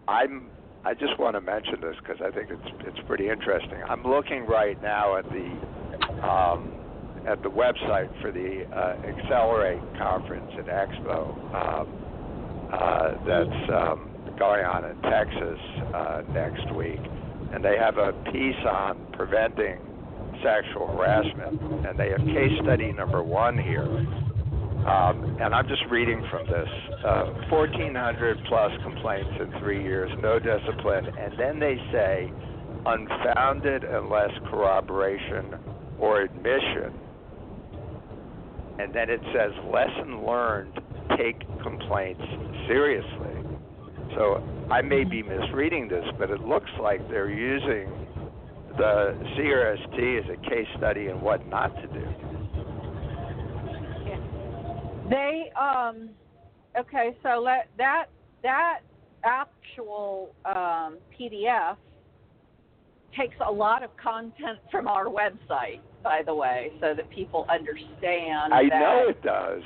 I'm. I just want to mention this because I think it's it's pretty interesting. I'm looking right now at the um, at the website for the uh, Accelerate Conference and Expo um, uh, that's um, going on in Texas uh, next week, and they have a piece on preventing sexual harassment, and they have case study number one here. Um, and I'm just reading from this, uh, fourteen hundred plus complaints in three years, no discipline, and then they say unfounded unless corroboration or admission. And then it says lesson learned, take complaints seriously. So I may be misreading this, but it looks like they're using the C R S T as a case study in what not to do. They um, Okay, so let that that actual um, P D F takes a lot of content from our website, by the way, so that people understand. I that know it does.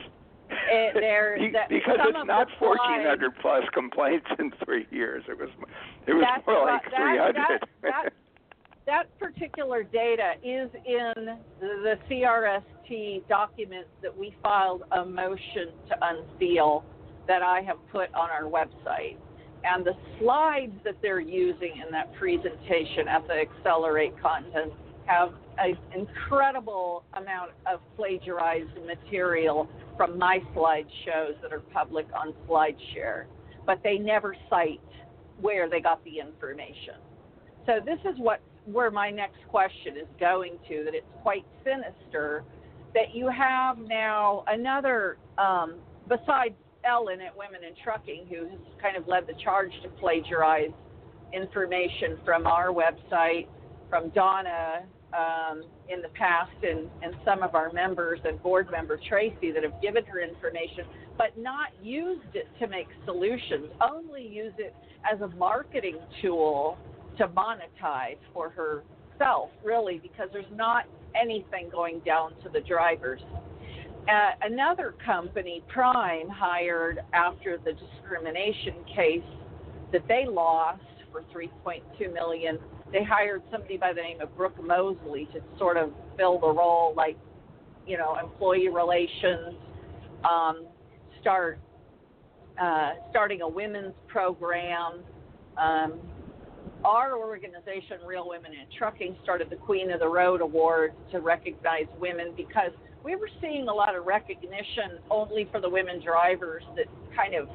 It, there, that because it's not fourteen hundred plus complaints in three years. It was it was more like three hundred. That, that, that, that particular data is in the C R S T documents that we filed a motion to unseal that I have put on our website. And the slides that they're using in that presentation at the Accelerate Content have an incredible amount of plagiarized material from my slideshows that are public on SlideShare, but they never cite where they got the information. So this is what where my next question is going to, that it's quite sinister that you have now another, um, besides Ellen at Women in Trucking, who has kind of led the charge to plagiarize information from our website, from Donna um, in the past, and, and some of our members and board member Tracy that have given her information, but not used it to make solutions, only use it as a marketing tool to monetize for herself, really, because there's not anything going down to the drivers. Uh, another company, Prime, hired after the discrimination case that they lost for three point two million dollars. They hired somebody by the name of Brooke Mosley to sort of fill the role, like, you know, employee relations, um, start uh, starting a women's program. Um, Our organization, Real Women in Trucking, started the Queen of the Road Award to recognize women because we were seeing a lot of recognition only for the women drivers that kind of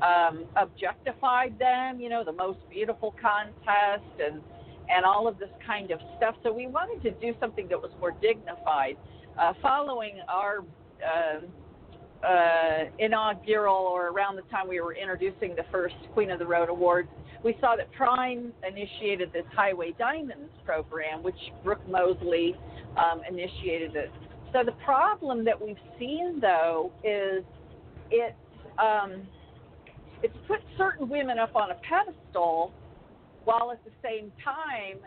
um, objectified them, you know, the most beautiful contest and, and all of this kind of stuff. So we wanted to do something that was more dignified. Uh, following our uh, uh, inaugural, or around the time we were introducing the first Queen of the Road Award, we saw that Prime initiated this Highway Diamonds program, which Brooke Mosley um, initiated it. So the problem that we've seen, though, is it's, um, it's put certain women up on a pedestal, while at the same time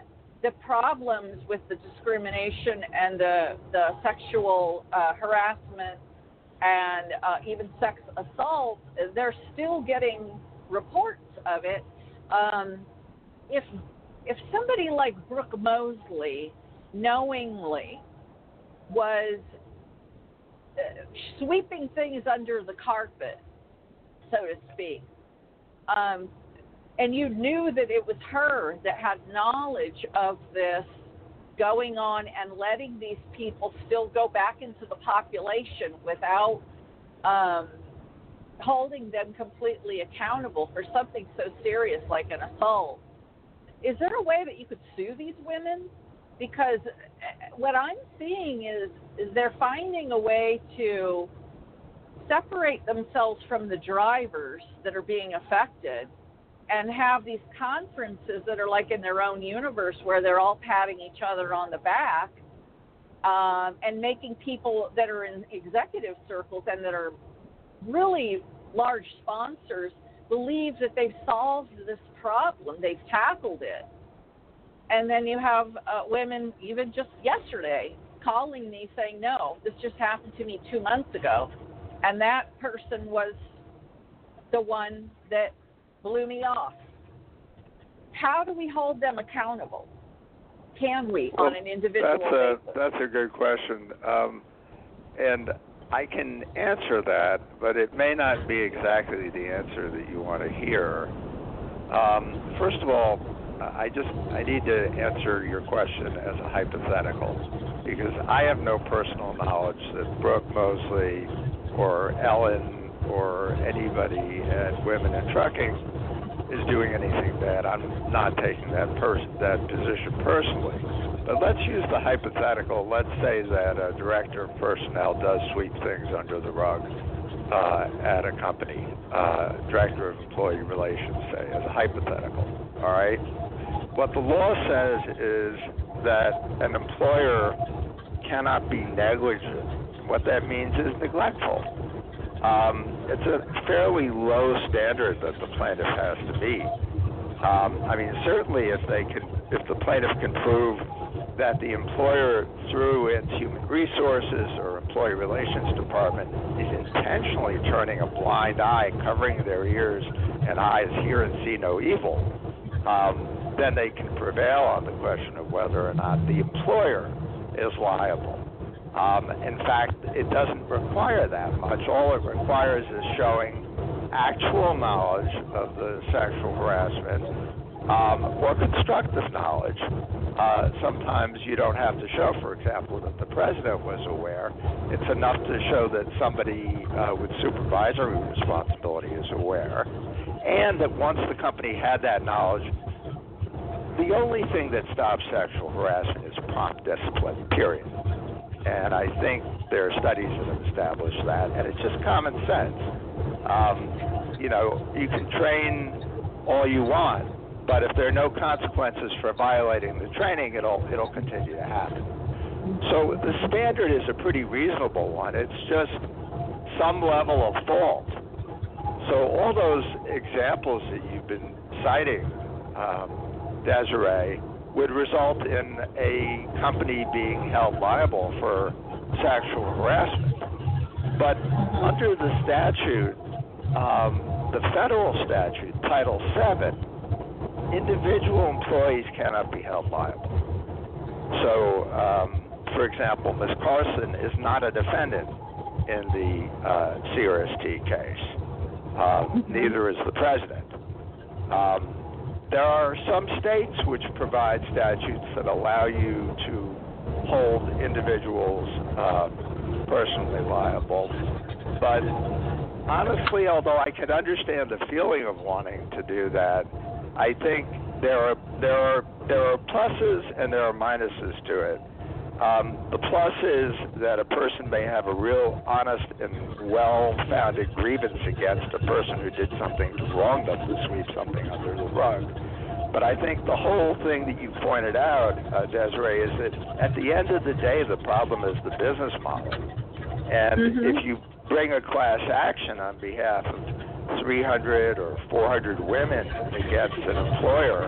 the problems with the discrimination and the, the sexual uh, harassment and uh, even sex assault, they're still getting reports of it. Um, if if somebody like Brooke Mosley knowingly was uh, sweeping things under the carpet, so to speak, um, and you knew that it was her that had knowledge of this going on and letting these people still go back into the population without um holding them completely accountable for something so serious like an assault. Is there a way that you could sue these women? Because what I'm seeing is, is they're finding a way to separate themselves from the drivers that are being affected and have these conferences that are like in their own universe where they're all patting each other on the back um, and making people that are in executive circles and that are really large sponsors believe that they've solved this problem, they've tackled it. And then you have uh, women, even just yesterday, calling me saying, no, this just happened to me two months ago. And that person was the one that blew me off. How do we hold them accountable? Can we, well, on an individual that's a, basis? That's a good question. Um, and I can answer that, but it may not be exactly the answer that you want to hear. Um, first of all, I just I need to answer your question as a hypothetical, because I have no personal knowledge that Brooke Mosley or Ellen or anybody at Women in Trucking is doing anything bad. I'm not taking that pers- that position personally. But let's use the hypothetical. Let's say that a director of personnel does sweep things under the rug uh, at a company, uh, director of employee relations, say, as a hypothetical, all right? What the law says is that an employer cannot be negligent. What that means is neglectful. Um, it's a fairly low standard that the plaintiff has to meet. Um, I mean, certainly if they can, if the plaintiff can prove that the employer, through its human resources or employee relations department, is intentionally turning a blind eye, covering their ears and eyes, hear and see no evil, um, then they can prevail on the question of whether or not the employer is liable. Um, in fact, it doesn't require that much. All it requires is showing actual knowledge of the sexual harassment, um, or constructive knowledge. Uh, sometimes you don't have to show, for example, that the president was aware. It's enough to show that somebody uh, with supervisory responsibility is aware, and that once the company had that knowledge, the only thing that stops sexual harassment is prompt discipline, period. And I think there are studies that have established that, and it's just common sense. Um, you know, you can train all you want, but if there are no consequences for violating the training, it'll it'll continue to happen. So the standard is a pretty reasonable one. It's just some level of fault. So all those examples that you've been citing, um, Desiree, would result in a company being held liable for sexual harassment. But under the statute, um, the federal statute, Title seven, individual employees cannot be held liable. So, um, for example, Miz Carson is not a defendant in the uh, C R S T case. Um, neither is the president. Um, There are some states which provide statutes that allow you to hold individuals uh, personally liable. But honestly, although I can understand the feeling of wanting to do that, I think there are there are there are pluses and there are minuses to it. Um, the plus is that a person may have a real honest and well-founded grievance against a person who did something to wrong them, to sweep something under the rug. But I think the whole thing that you pointed out, uh, Desiree, is that at the end of the day, the problem is the business model. And mm-hmm. if you bring a class action on behalf of three hundred or four hundred women against an employer,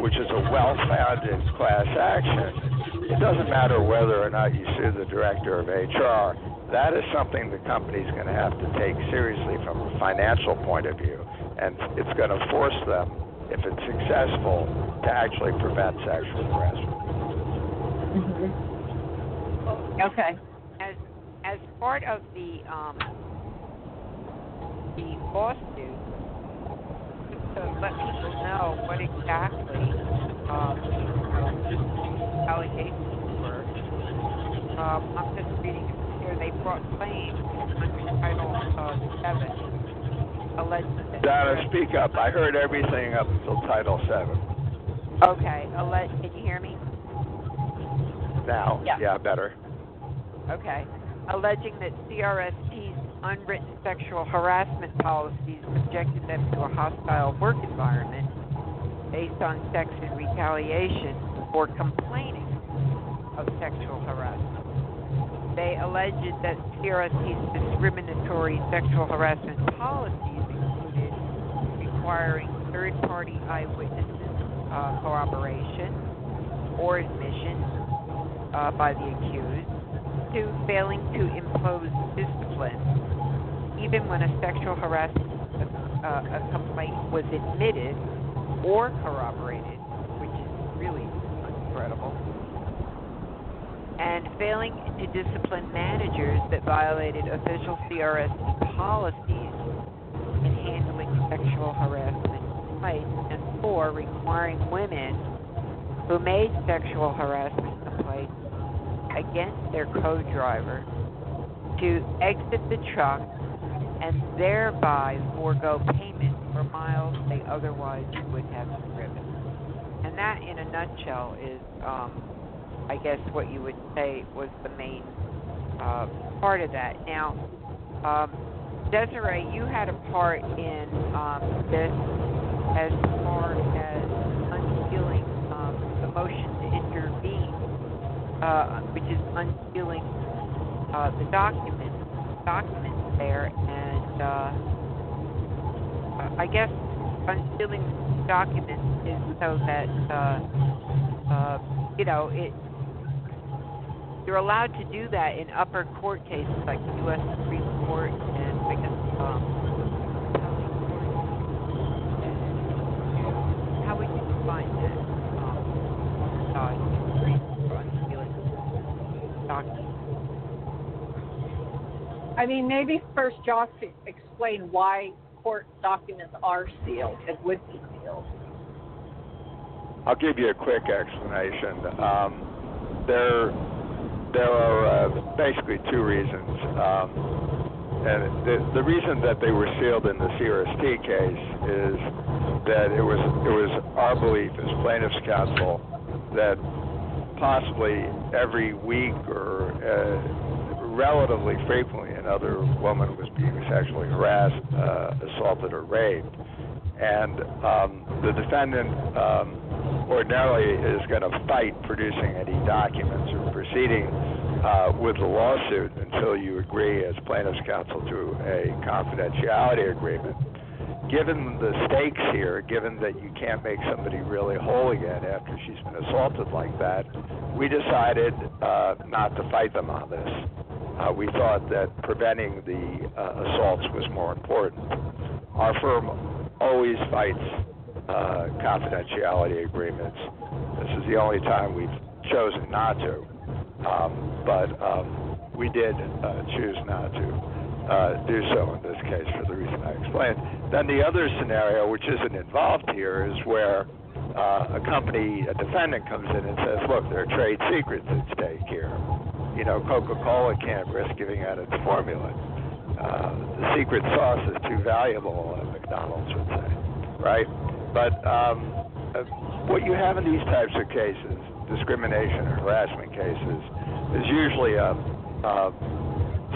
which is a well-founded class action, it doesn't matter whether or not you sue the director of H R. That is something the company's going to have to take seriously from a financial point of view. And it's going to force them, if it's successful, to actually prevent sexual harassment. Mm-hmm. Okay. As, as part of the, um, the lawsuit, so let people know what exactly um, allegations were. Um, I'm just reading it here. They brought claims under Title seven. Alleged. Donna, speak up. I heard everything up until Title seven. Okay. Alleged. Can you hear me? Now. Yeah. Yeah, better. Okay. Alleging that C R S T's unwritten sexual harassment policies subjected them to a hostile work environment based on sex and retaliation for complaining of sexual harassment. They alleged that C R S T's discriminatory sexual harassment policies included requiring third-party eyewitnesses uh, corroboration or admission uh, by the accused, to failing to impose discipline even when a sexual harassment uh, a complaint was admitted or corroborated, which is really incredible, and failing to discipline managers that violated official C R S T policies in handling sexual harassment complaints, and four, requiring women who made sexual harassment complaints against their co-driver to exit the truck and thereby forego payment for miles they otherwise would have driven. And that, in a nutshell, is, um, I guess, what you would say was the main uh, part of that. Now, um, Desiree, you had a part in um, this as far as unsealing um, the motion to intervene, uh, which is unsealing uh, the document, document there, and uh, I guess unsealing the document is so that uh, uh, you know it. You're allowed to do that in upper court cases like the U S Supreme Court and I guess um, how would you define that? I mean, maybe first Josh explain why court documents are sealed and would be sealed. I'll give you a quick explanation. Um, there, there are uh, basically two reasons, um, and the, the reason that they were sealed in the C R S T case is that it was it was our belief as plaintiffs' counsel that possibly every week or uh, relatively frequently another woman was being sexually harassed, uh, assaulted, or raped. And um, the defendant um, ordinarily is going to fight producing any documents or proceeding uh, with the lawsuit until you agree as plaintiff's counsel to a confidentiality agreement. Given the stakes here, given that you can't make somebody really whole again after she's been assaulted like that, we decided uh, not to fight them on this. Uh, we thought that preventing the uh, assaults was more important. Our firm always fights uh, confidentiality agreements. This is the only time we've chosen not to, um, but um, we did uh, choose not to. Uh, do so in this case for the reason I explained. Then the other scenario, which isn't involved here, is where uh, a company, a defendant comes in and says, look, there are trade secrets at stake here. You know, Coca-Cola can't risk giving out its formula. Uh, the secret sauce is too valuable, uh, McDonald's would say, right? But um, uh, what you have in these types of cases, discrimination or harassment cases, is usually a... a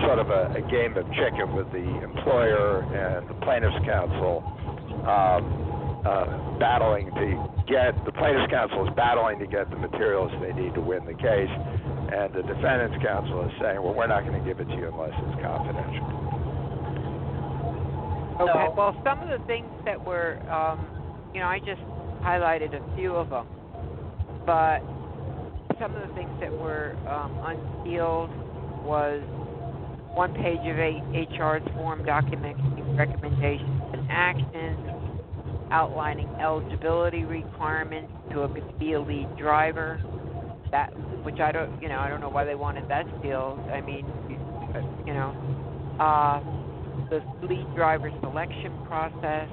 sort of a, a game of chicken with the employer and the plaintiff's counsel um, uh, battling to get, the plaintiff's counsel is battling to get the materials they need to win the case, and the defendant's counsel is saying, well, we're not going to give it to you unless it's confidential. Okay, well, some of the things that were, um, you know, I just highlighted a few of them, but some of the things that were um, unsealed was one page of H R's form documenting recommendations and actions, outlining eligibility requirements to be a lead driver. That, which I don't, you know, I don't know why they wanted that sealed. I mean, you know, uh, the lead driver selection process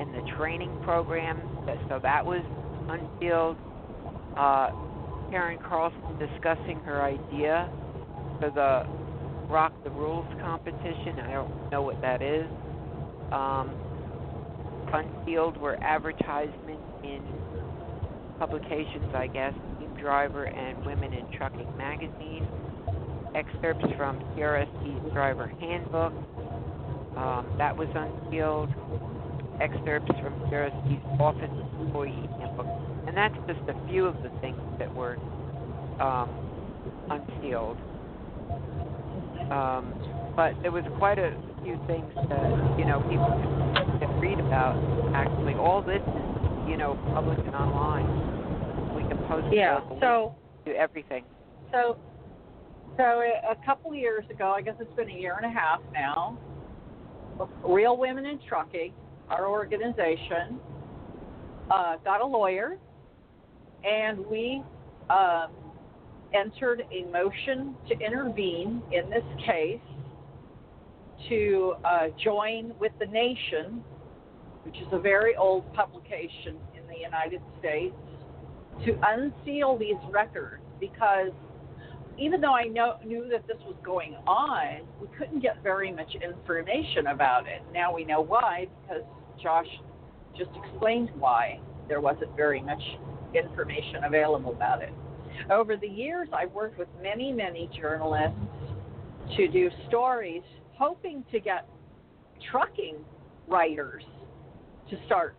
and the training program. So that was unsealed. Uh, Karen Carlson discussing her idea for the Rock the Rules competition. I don't know what that is. Um, unsealed were advertisements in publications, I guess, Team Driver and Women in Trucking magazine, excerpts from C R S T's Driver Handbook. Um, that was unsealed. Excerpts from C R S T's Office Employee Handbook. And that's just a few of the things that were um, unsealed. Um, but there was quite a few things that, you know, people can read about. Actually, all this is, you know, public and online. We can post it. Yeah, so... do everything. So, so a couple of years ago, I guess it's been a year and a half now, Real Women in Trucking, our organization, uh, got a lawyer, and we... Um, entered a motion to intervene in this case to uh, join with The Nation, which is a very old publication in the United States, to unseal these records because even though I know, knew that this was going on, we couldn't get very much information about it. Now we know why, because Josh just explained why there wasn't very much information available about it. Over the years, I've worked with many, many journalists to do stories, hoping to get trucking writers to start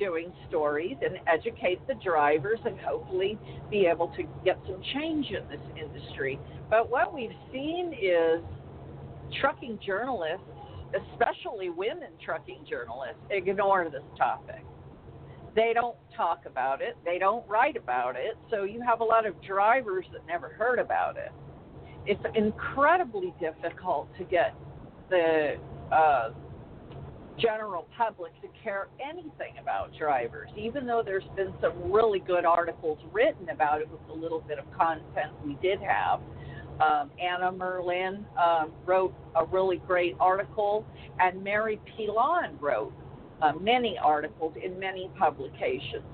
doing stories and educate the drivers and hopefully be able to get some change in this industry. But what we've seen is trucking journalists, especially women trucking journalists, ignore this topic. They don't talk about it. They don't write about it. So you have a lot of drivers that never heard about it. It's incredibly difficult to get the uh, general public to care anything about drivers, even though there's been some really good articles written about it with the little bit of content we did have. Um, Anna Merlin um, wrote a really great article, and Mary Pilon wrote uh, many articles in many publications.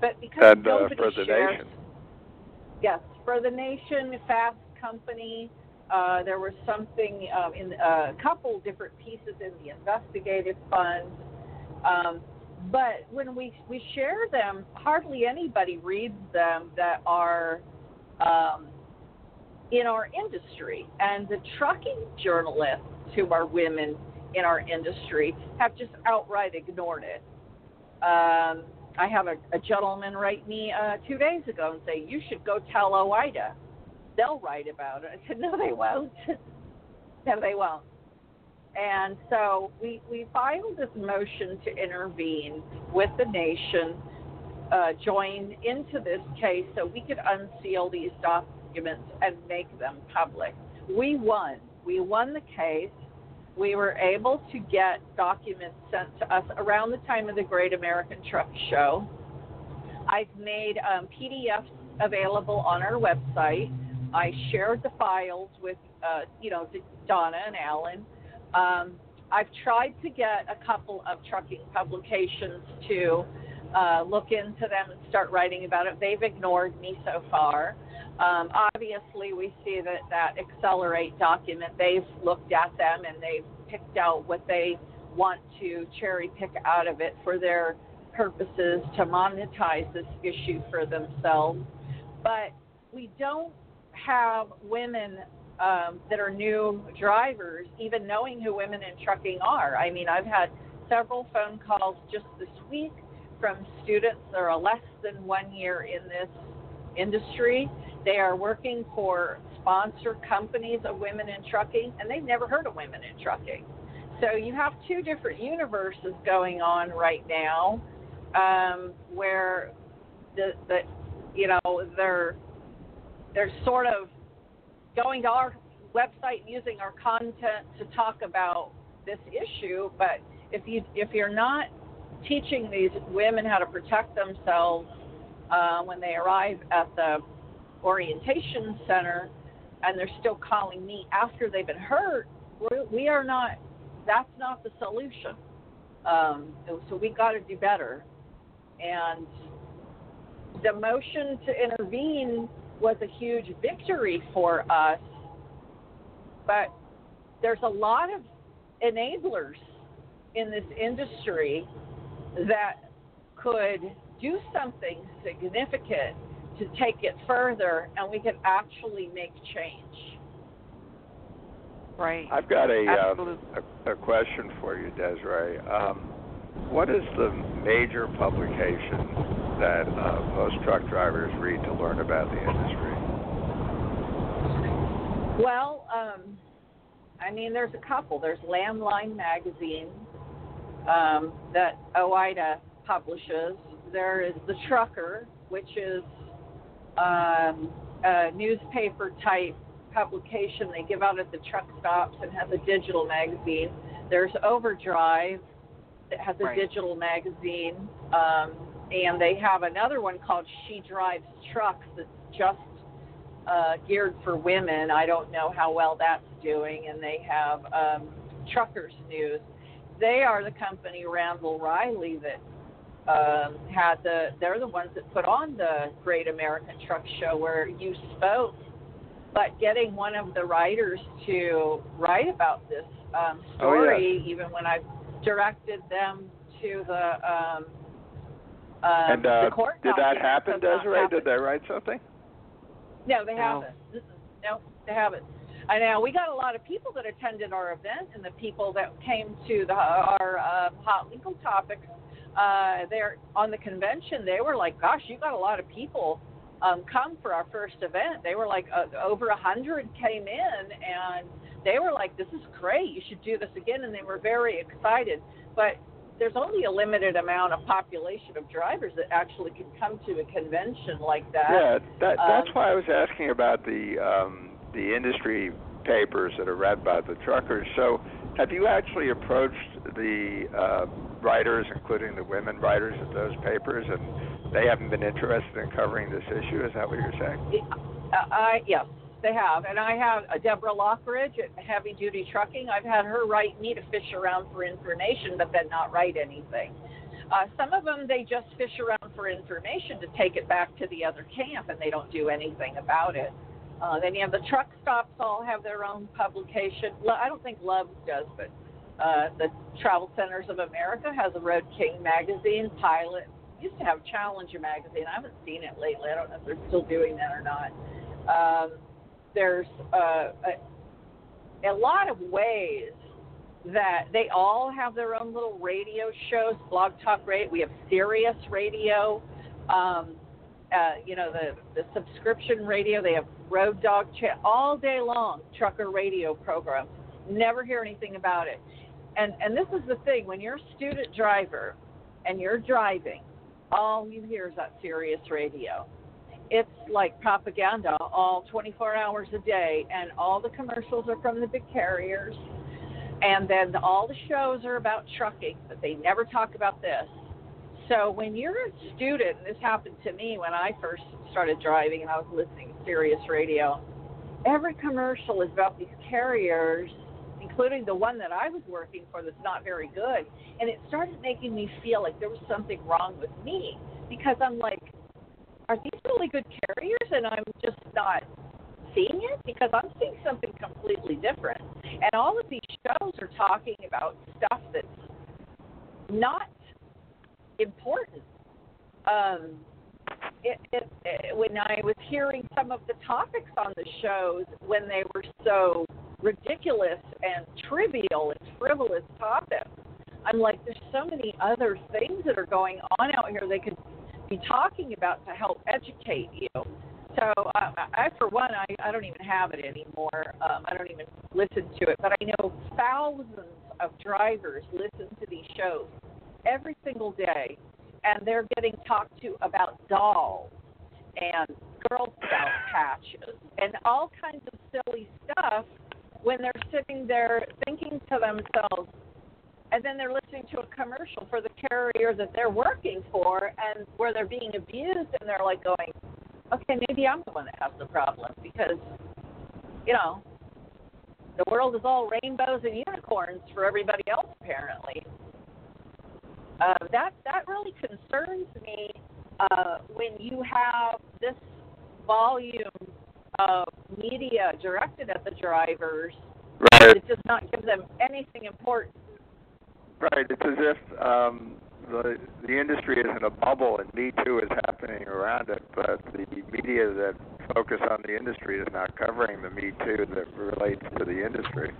But because and, uh, nobody for the shares, Nation. Yes, for the Nation, Fast Company, uh, there was something uh, in uh, a couple different pieces in the investigative fund. Um, but when we we share them, hardly anybody reads them that are. Um, in our industry, and the trucking journalists who are women in our industry have just outright ignored it. Um, I have a, a gentleman write me uh, two days ago and say, you should go tell O I D A. They'll write about it. I said, no, they won't. no, they won't. And so we, we filed this motion to intervene with the Nation, uh, joined into this case so we could unseal these documents and make them public. We won. We won the case. We were able to get documents sent to us around the time of the Great American Truck Show. I've made um, P D Fs available on our website. I shared the files with, uh, you know, Donna and Alan. Um, I've tried to get a couple of trucking publications to uh, look into them and start writing about it. They've ignored me so far. Um, obviously, we see that that Accelerate document, they've looked at them and they've picked out what they want to cherry pick out of it for their purposes to monetize this issue for themselves. But we don't have women um, that are new drivers even knowing who Women in Trucking are. I mean, I've had several phone calls just this week from students that are less than one year in this industry. They are working for sponsor companies of Women in Trucking, and they've never heard of Women in Trucking. So you have two different universes going on right now, um, where the, the you know they're they're sort of going to our website using our content to talk about this issue. But if you if you're not teaching these women how to protect themselves uh, when they arrive at the orientation center, and they're still calling me after they've been hurt, we are not, that's not the solution. Um, so we got to do better. And the motion to intervene was a huge victory for us, but there's a lot of enablers in this industry that could do something significant to take it further, and we can actually make change. Right. I've got a uh, a, a question for you, Desiree. Um, what is the major publication that uh, most truck drivers read to learn about the industry? Well, um, I mean, there's a couple. There's Landline Magazine um, that O I D A publishes. There is The Trucker, which is Um, a newspaper type publication they give out at the truck stops and has a digital magazine. There's Overdrive that has a right. digital magazine, um, and they have another one called She Drives Trucks that's just uh, geared for women. I don't know how well that's doing, and they have um, Truckers News. They are the company Randall Riley that Um, had the they're the ones that put on the Great American Truck Show where you spoke, but getting one of the writers to write about this um, story, oh, yeah. even when I directed them to the um, um, and uh, the court did that happen, Desiree? Happen. Did they write something? No, they no. haven't. No, they haven't. I know we got a lot of people that attended our event, and the people that came to the our uh, hot legal topics. Uh, there on the convention, they were like, gosh, you got a lot of people um, come for our first event. They were like uh, over a hundred came in, and they were like, this is great, you should do this again, and they were very excited. But there's only a limited amount of population of drivers that actually can come to a convention like that. Yeah, that, that's um, why I was asking about the um, the industry papers that are read by the truckers. So have you actually approached the uh, writers, including the women writers of those papers, and they haven't been interested in covering this issue? Is that what you're saying? Uh, I, yes, they have. And I have Deborah Lockridge at Heavy Duty Trucking. I've had her write me to fish around for information, but then not write anything. Uh, some of them, they just fish around for information to take it back to the other camp, and they don't do anything about it. Uh, then you have the truck stops all have their own publication. I don't think Love does, but uh, the Travel Centers of America has a Road King magazine. Pilot used to have Challenger magazine. I haven't seen it lately. I don't know if they're still doing that or not. Um, there's uh, a, a lot of ways that they all have their own little radio shows. Blog Talk Radio. We have Sirius Radio. Um, Uh, you know, the, the subscription radio, they have Road Dog Chat, all day long, trucker radio programs. Never hear anything about it. And and this is the thing, when you're a student driver and you're driving, all you hear is that Sirius Radio. It's like propaganda all twenty-four hours a day, and all the commercials are from the big carriers, and then all the shows are about trucking, but they never talk about this. So when you're a student, and this happened to me when I first started driving and I was listening to Sirius Radio, every commercial is about these carriers, including the one that I was working for that's not very good. And it started making me feel like there was something wrong with me, because I'm like, are these really good carriers? And I'm just not seeing it, because I'm seeing something completely different. And all of these shows are talking about stuff that's not important. Um, it, it, it, when I was hearing some of the topics on the shows, when they were so ridiculous and trivial and frivolous topics, I'm like, there's so many other things that are going on out here they could be talking about to help educate you. So uh, I, for one, I, I don't even have it anymore. Um, I don't even listen to it. But I know thousands of drivers listen to these shows every single day, and they're getting talked to about dolls and Girl Scout patches and all kinds of silly stuff when they're sitting there thinking to themselves, and then they're listening to a commercial for the carrier that they're working for and where they're being abused, and they're like going, okay, maybe I'm the one that has the problem, because, you know, the world is all rainbows and unicorns for everybody else apparently. Uh, that that really concerns me uh, when you have this volume of media directed at the drivers. Right. It does not give them anything important. Right. It's as if um, the the industry is in a bubble and Me Too is happening around it, but the media that focus on the industry is not covering the Me Too that relates to the industry.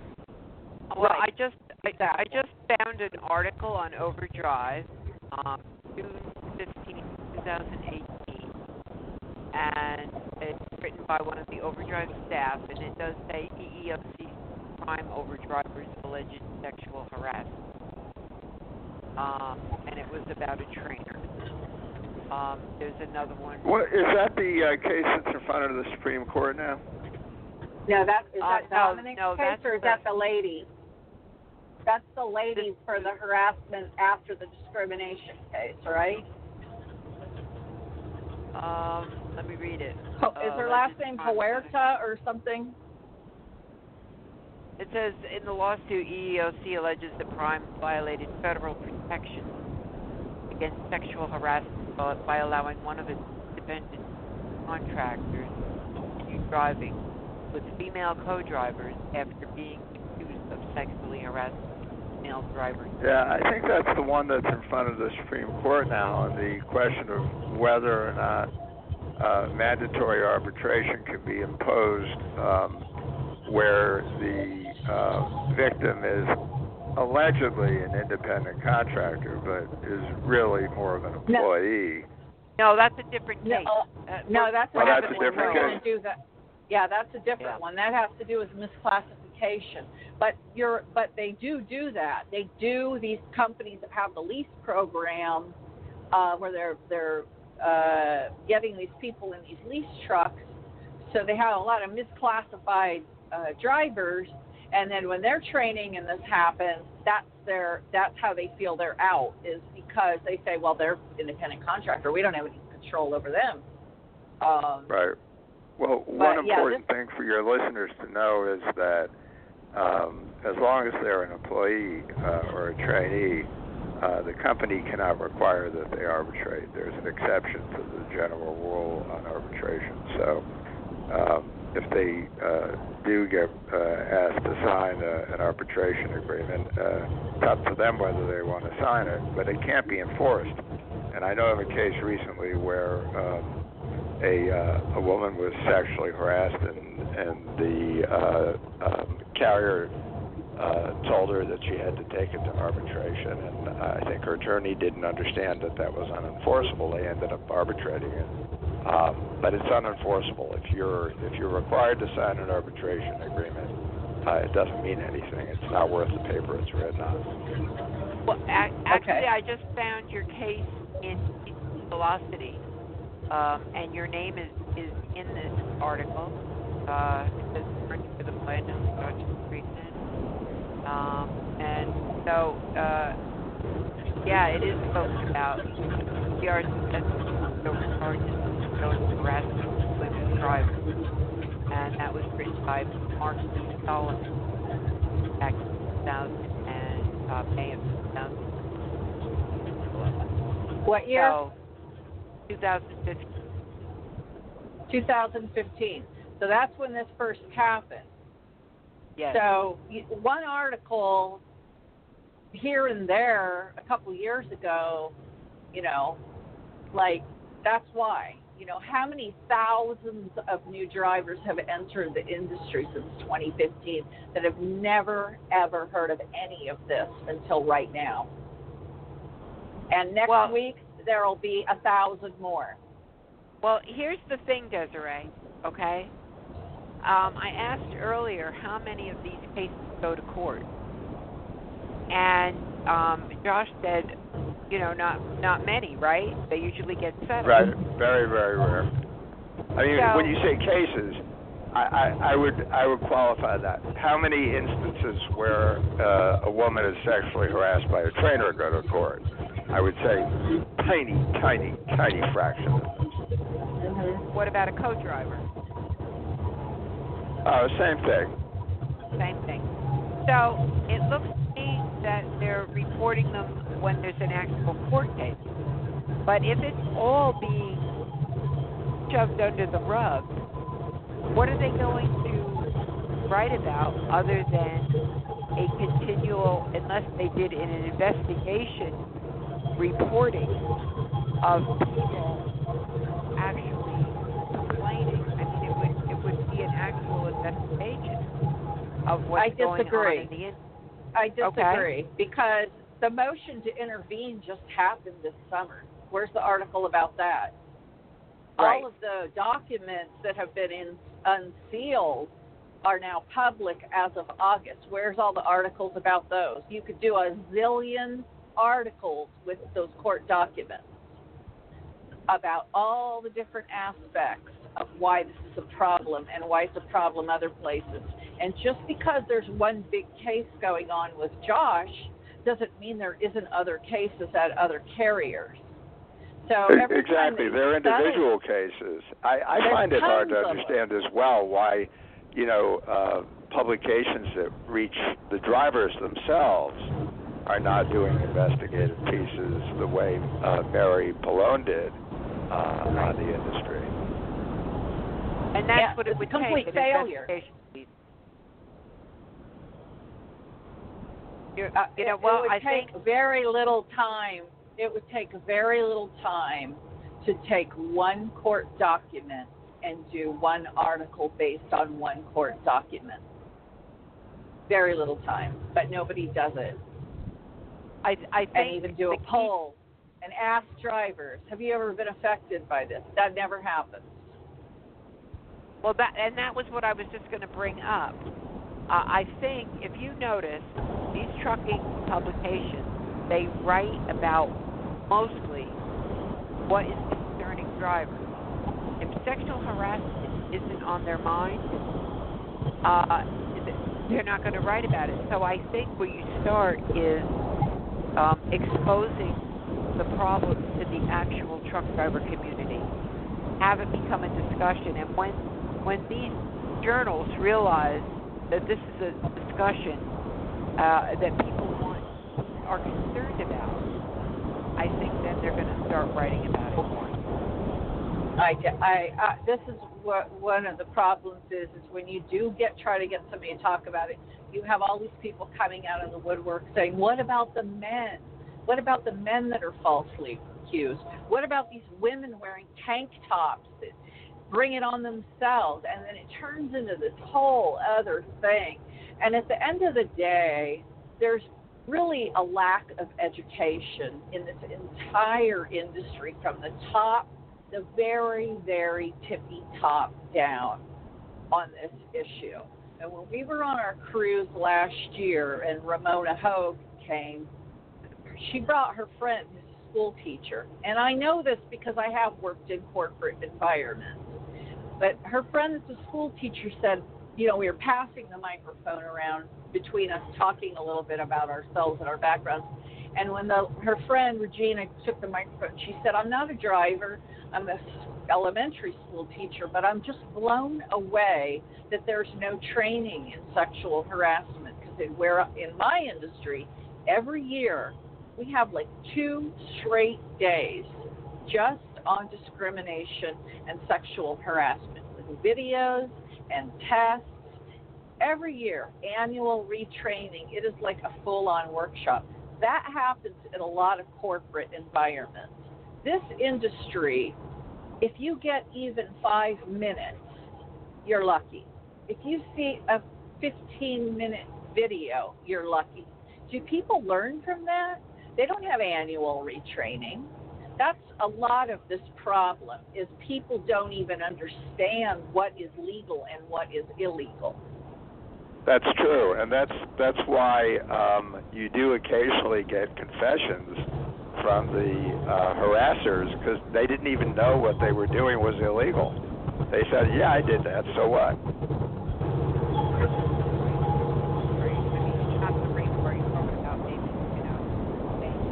Well, I just I, I just found an article on Overdrive, um, June fifteenth, twenty eighteen, and it's written by one of the Overdrive staff, and it does say E E O C Prime over drivers alleged sexual harassment, um, and it was about a trainer. Um, there's another one. What, is that the uh, case that's in front of the Supreme Court now? No, that is that uh, Dominic's no, no, case, or is the, that the lady? That's the lady this, for the harassment after the discrimination case, right? Um, let me read it. Oh, uh, is her last name Huerta or something? It says, in the lawsuit, E E O C alleges that Prime violated federal protections against sexual harassment by allowing one of its independent contractors to continue driving with female co-drivers after being accused of sexually harassing male drivers. Yeah, I think that's the one that's in front of the Supreme Court now, and the question of whether or not uh, mandatory arbitration can be imposed um, where the uh, victim is allegedly an independent contractor but is really more of an employee. No, no that's a different case. No, uh, no that's, well, that's a different case. Yeah, that's a different yeah. one. That has to do with misclassification certification. But you're, but they do do that. They do, these companies that have the lease program uh, where they're they're uh, getting these people in these lease trucks. So they have a lot of misclassified uh, drivers, and then when they're training and this happens, that's their that's how they feel they're out, is because they say, well, they're independent contractor. We don't have any control over them. Um, right. Well, but, one important yeah, this, thing for your listeners to know is that um, as long as they're an employee uh, or a trainee, uh, the company cannot require that they arbitrate. There's an exception to the general rule on arbitration. So um, if they uh, do get uh, asked to sign a, an arbitration agreement, uh, it's up to them whether they want to sign it, but it can't be enforced. And I know of a case recently where um, A, uh, a woman was sexually harassed, and, and the uh, um, carrier uh, told her that she had to take it to arbitration, and I think her attorney didn't understand that that was unenforceable. They ended up arbitrating it, um, but it's unenforceable. If you're if you're required to sign an arbitration agreement, uh, it doesn't mean anything. It's not worth the paper it's written on. Well, ac- actually, okay. I just found your case in Velocity. Um, and your name is, is in this article. Uh, it says for the plan of Joshua Friedman. Um, and so, uh, yeah, it is spoken about. We are so regarded harassment of women drivers, and that was written by Mark Solomon back in two thousand and uh, May of two thousand eleven. What year? So, twenty fifteen. twenty fifteen. So that's when this first happened. Yes. So one article here and there a couple years ago, you know, like that's why. You know, how many thousands of new drivers have entered the industry since twenty fifteen that have never, ever heard of any of this until right now? And next well, week, there will be a thousand more. Well, here's the thing, Desiree, okay? Um, I asked earlier how many of these cases go to court. And um, Josh said, you know, not not many, right? They usually get settled. Right, very, very rare. I mean, so, when you say cases, I, I, I would I would qualify that. How many instances where uh, a woman is sexually harassed by a trainer go to court? I would say tiny, tiny, tiny fraction. Mm-hmm. What about a co-driver? Uh, same thing. Same thing. So it looks to me that they're reporting them when there's an actual court case. But if it's all being shoved under the rug, what are they going to write about other than a continual, unless they did in an investigation, reporting of people actually complaining. I mean, it would it would be an actual investigation of what's going on in the industry. I disagree. Okay. Because the motion to intervene just happened this summer. Where's the article about that? Right. All of the documents that have been in, unsealed are now public as of August. Where's all the articles about those? You could do a zillion articles with those court documents about all the different aspects of why this is a problem and why it's a problem other places. And just because there's one big case going on with Josh doesn't mean there isn't other cases at other carriers. So exactly, they're individual cases. I, I find it hard to understand as well why, you know, uh, publications that reach the drivers themselves are not doing investigative pieces the way uh, Mary Pallone did uh, on the industry. And that's yeah, what it would take. Complete failure. You uh, it, know, well, it would I take think very little time. It would take very little time to take one court document and do one article based on one court document. Very little time, but nobody does it. I, I think and even do a poll and ask drivers, have you ever been affected by this? That never happens. Well, that and that was what I was just going to bring up. Uh, I think if you notice, these trucking publications, they write about mostly what is concerning drivers. If sexual harassment isn't on their mind, uh, they're not going to write about it. So I think where you start is um, exposing the problems to the actual truck driver community. Have it become a discussion. And when when these journals realize that this is a discussion uh, that people want, are concerned about, I think then they're going to start writing about it more. I, I, I, this is what one of the problems is, is when you do get try to get somebody to talk about it, you have all these people coming out of the woodwork saying, what about the men? What about the men that are falsely accused? What about these women wearing tank tops that bring it on themselves? And then it turns into this whole other thing. And at the end of the day, there's really a lack of education in this entire industry from the top, the very, very tippy top down on this issue. And when we were on our cruise last year and Ramona Hogue came, she brought her friend, who's a school teacher, and I know this because I have worked in corporate environments, but her friend that's a school teacher said, you know, we were passing the microphone around between us, talking a little bit about ourselves and our backgrounds, and when the, her friend, Regina, took the microphone, she said, I'm not a driver, I'm an elementary school teacher, but I'm just blown away that there's no training in sexual harassment, because in, in my industry, every year, we have like two straight days just on discrimination and sexual harassment with videos and tests. Every year, annual retraining. It is like a full-on workshop. That happens in a lot of corporate environments. This industry, if you get even five minutes, you're lucky. If you see a fifteen-minute video, you're lucky. Do people learn from that? They don't have annual retraining. That's a lot of this problem, is people don't even understand what is legal and what is illegal. That's true, and that's that's why um, you do occasionally get confessions from the uh, harassers, because they didn't even know what they were doing was illegal. They said, yeah, I did that, so what?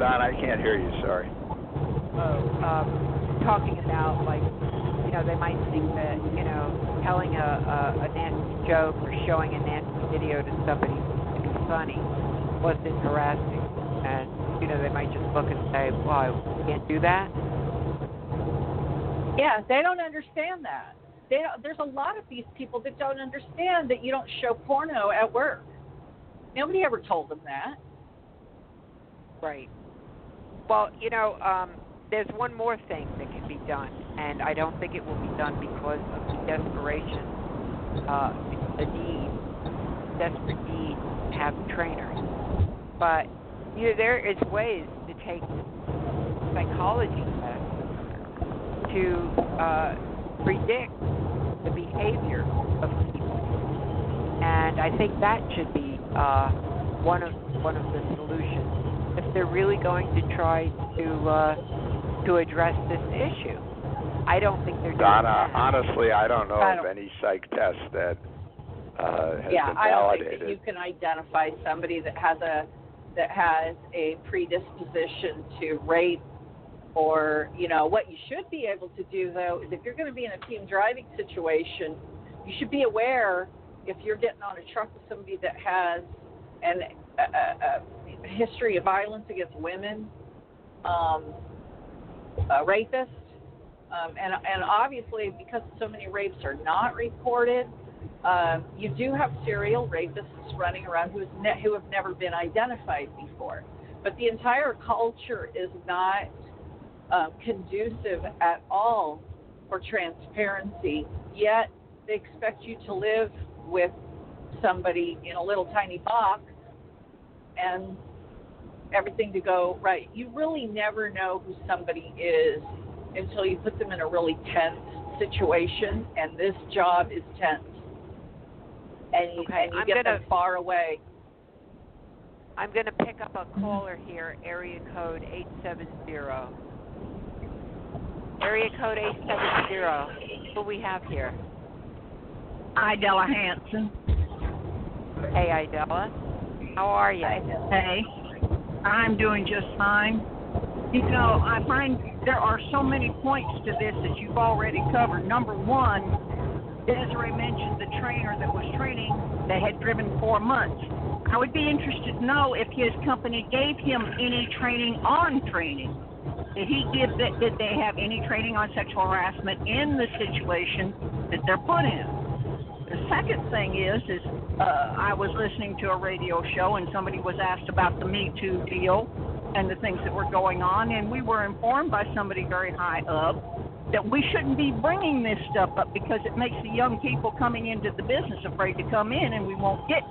Don, I can't hear you, sorry. Oh, um, talking about, like, you know, they might think that, you know, telling a, a, a nasty joke or showing a nasty video to somebody is funny, wasn't harassing. And, you know, they might just look and say, well, I can't do that. Yeah, they don't understand that. They don't, there's a lot of these people that don't understand that you don't show porno at work. Nobody ever told them that. Right. Well, you know, um, there's one more thing that can be done, and I don't think it will be done because of the desperation, uh, the need, desperate need to have trainers. But, you know, there is ways to take psychology tests to uh, predict the behavior of people, and I think that should be uh, one of one of the solutions. If they're really going to try to uh, to address this issue, I don't think they're doing Donna, that. Honestly, I don't know I don't, of any psych test that uh, has yeah, been validated. Yeah, I don't think that you can identify somebody that has a that has a predisposition to rape, or you know what you should be able to do though is if you're going to be in a team driving situation, you should be aware if you're getting on a truck with somebody that has an a, a, history of violence against women, um, uh, rapists, um, and and obviously because so many rapes are not reported, uh, you do have serial rapists running around who's ne- who have never been identified before. But the entire culture is not uh, conducive at all for transparency. Yet they expect you to live with somebody in a little tiny box and everything to go right. You really never know who somebody is until you put them in a really tense situation, and this job is tense. and you, okay. and you I'm get gonna, them far away. I'm going to pick up a caller here, area code eight seven zero. Area code eight seven zero, who we have here? Idella Hanson. Hey, Idella. How are you? Hey. I'm doing just fine. You know, I find there are so many points to this that you've already covered. Number one, Desiree mentioned the trainer that was training that had driven four months. I would be interested to know if his company gave him any training on training. Did he give that? Did they have any training on sexual harassment in the situation that they're put in? The second thing is, is uh, I was listening to a radio show and somebody was asked about the Me Too deal and the things that were going on, and we were informed by somebody very high up that we shouldn't be bringing this stuff up because it makes the young people coming into the business afraid to come in, and we won't get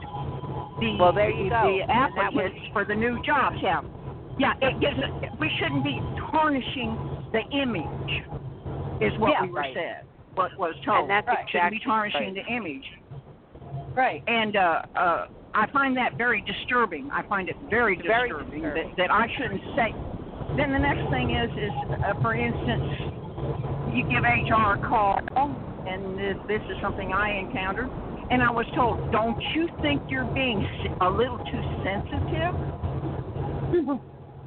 the, well, there you the, go. the applicants was, for the new jobs. Yeah, yeah. It gives it, we shouldn't be tarnishing the image, is what yeah, we were right. said. What was told. And that's right. exactly shouldn't be tarnishing right. the image. Right. And uh, uh, I find that very disturbing. I find it very it's disturbing, very disturbing. That, that I shouldn't say. Then the next thing is, is uh, for instance, you give H R a call, and this, this is something I encountered, and I was told, don't you think you're being a little too sensitive?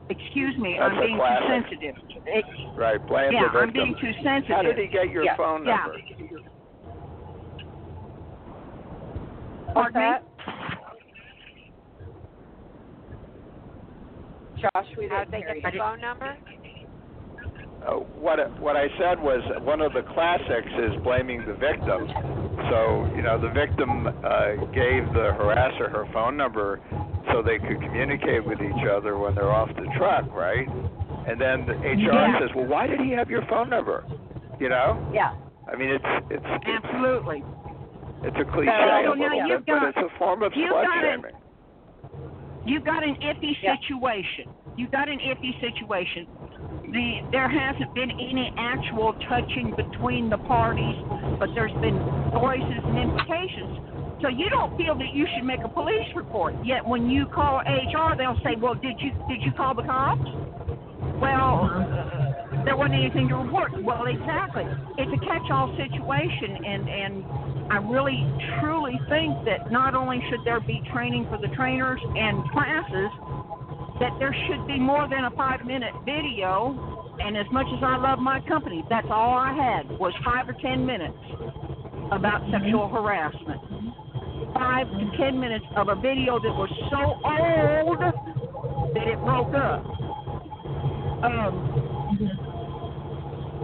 Excuse me, That's I'm being classic. too sensitive. It, right, blame yeah, the victim. I'm being too sensitive. How did he get your yeah. phone number? Yeah. Pardon that? Josh, we didn't How'd they get the phone number? Uh, what what I said was one of the classics is blaming the victim. So, you know, the victim uh, gave the harasser her phone number so they could communicate with each other when they're off the truck, right? And then the H R yeah. says, well, why did he have your phone number? You know? Yeah. I mean, it's... it's, it's Absolutely. It's a cliche, so, now a you've bit, got, but it's a form of slut-shaming. You've got an iffy yeah. situation. You've got an iffy situation. The, there hasn't been any actual touching between the parties, but there's been voices and implications. So you don't feel that you should make a police report. Yet when you call H R, they'll say, well, did you did you call the cops? Well, uh, there wasn't anything to report. Well, exactly. It's a catch-all situation, and, and I really, truly think that not only should there be training for the trainers and classes, that there should be more than a five-minute video, and as much as I love my company, that's all I had was five or ten minutes about sexual harassment. Five to ten minutes of a video that was so old that it broke up. Um,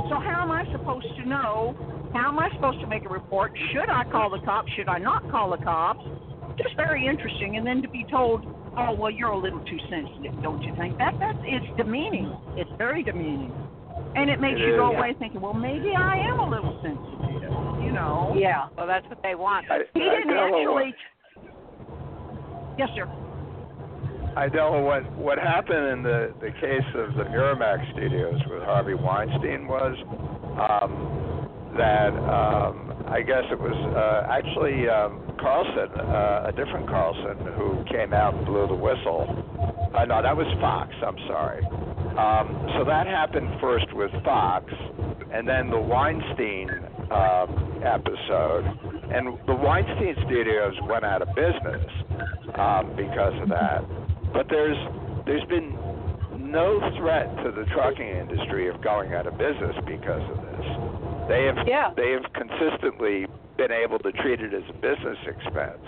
so how am I supposed to know? How am I supposed to make a report? Should I call the cops? Should I not call the cops? Just very interesting. And then to be told, oh, well, you're a little too sensitive, don't you think? That that's, it's demeaning. It's very demeaning. And it makes it you go is, away yeah. thinking, well, maybe I am a little sensitive, you know. Yeah, well, that's what they want. I, he I didn't actually... What, yes, sir. I know what, what happened in the, the case of the Miramax Studios with Harvey Weinstein was um, that um, I guess it was uh, actually um, Carlson, uh, a different Carlson, who came out and blew the whistle. Uh, no, that was Fox, I'm sorry. Um, so that happened first with Fox, and then the Weinstein um, episode. And the Weinstein Studios went out of business um, because of that. But there's there's been no threat to the trucking industry of going out of business because of this. They have yeah. they have consistently been able to treat it as a business expense.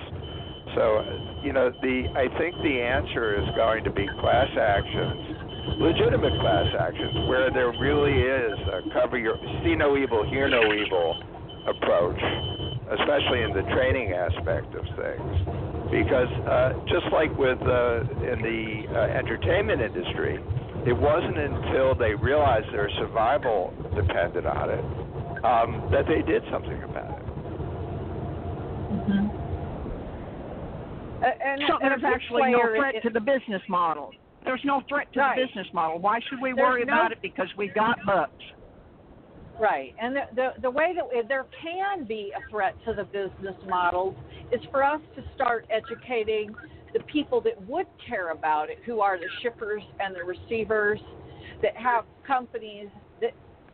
So you know the I think the answer is going to be class actions. Legitimate class actions where there really is a cover your see no evil, hear no evil approach, especially in the training aspect of things. Because uh, just like with uh, in the uh, entertainment industry, it wasn't until they realized their survival depended on it um, that they did something about it. Mm-hmm. Uh, and, so and there's actually no threat to the business model. There's no threat to right. the business model. Why should we There's worry no, about it? Because we got bucks. Right. And the, the, the way that there can be a threat to the business model is for us to start educating the people that would care about it, who are the shippers and the receivers, that have companies that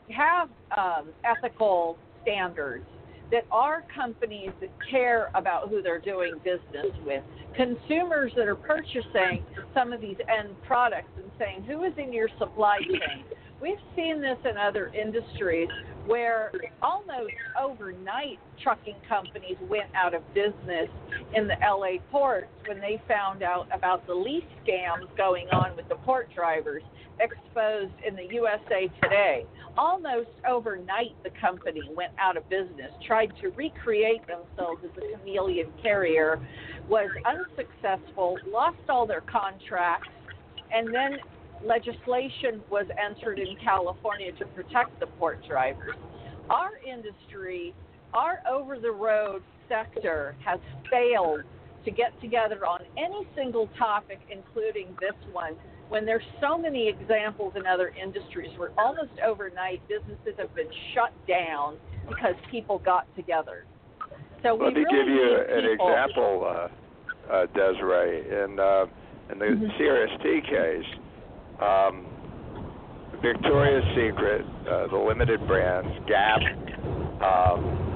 have um, ethical standards, that are companies that care about who they're doing business with, consumers that are purchasing some of these end products and saying, who is in your supply chain? We've seen this in other industries where almost overnight trucking companies went out of business in the L A ports when they found out about the lease scams going on with the port drivers exposed in the U S A Today. Almost overnight, the company went out of business, tried to recreate themselves as a chameleon carrier, was unsuccessful, lost all their contracts, and then legislation was entered in California to protect the port drivers. Our industry, our over-the-road sector, has failed to get together on any single topic, including this one, when there's so many examples in other industries where almost overnight businesses have been shut down because people got together. So Let we me really give you an example, uh, uh, Desiree. In, uh, in the mm-hmm. C R S T case, Um, Victoria's Secret, uh, the limited brands, Gap, um,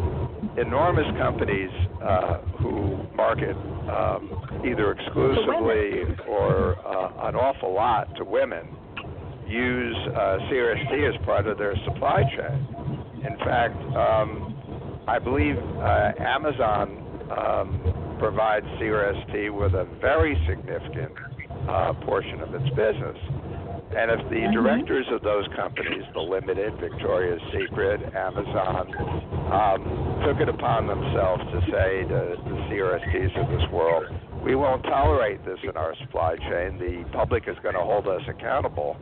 enormous companies uh, who market um, either exclusively or uh, an awful lot to women, use uh, C R S T as part of their supply chain. In fact, um, I believe uh, Amazon um, provides C R S T with a very significant uh, portion of its business. And if the directors of those companies, the Limited, Victoria's Secret, Amazon, um, took it upon themselves to say to the C R S Ts of this world, we won't tolerate this in our supply chain, the public is going to hold us accountable,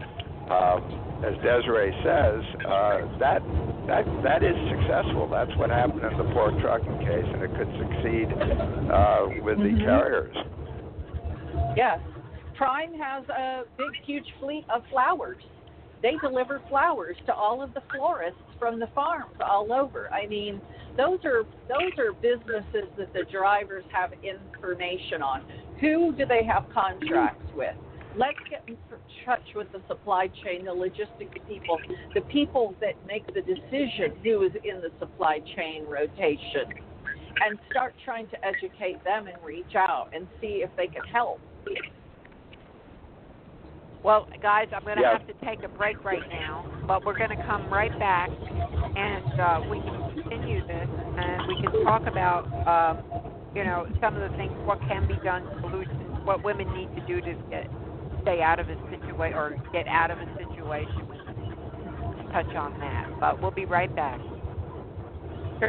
um, as Desiree says, uh, that, that that is successful. That's what happened in the port trucking case, and it could succeed uh, with mm-hmm. the carriers. Yes. Prime has a big, huge fleet of flowers. They deliver flowers to all of the florists from the farms all over. I mean, those are those are businesses that the drivers have information on. Who do they have contracts with? Let's get in touch with the supply chain, the logistics people, the people that make the decision who is in the supply chain rotation, and start trying to educate them and reach out and see if they can help. Well, guys, I'm going to yeah. have to take a break right now, but we're going to come right back, and uh, we can continue this, and we can talk about, um, you know, some of the things, what can be done, solutions, what women need to do to get, stay out of a situation or get out of a situation. We can touch on that, but we'll be right back.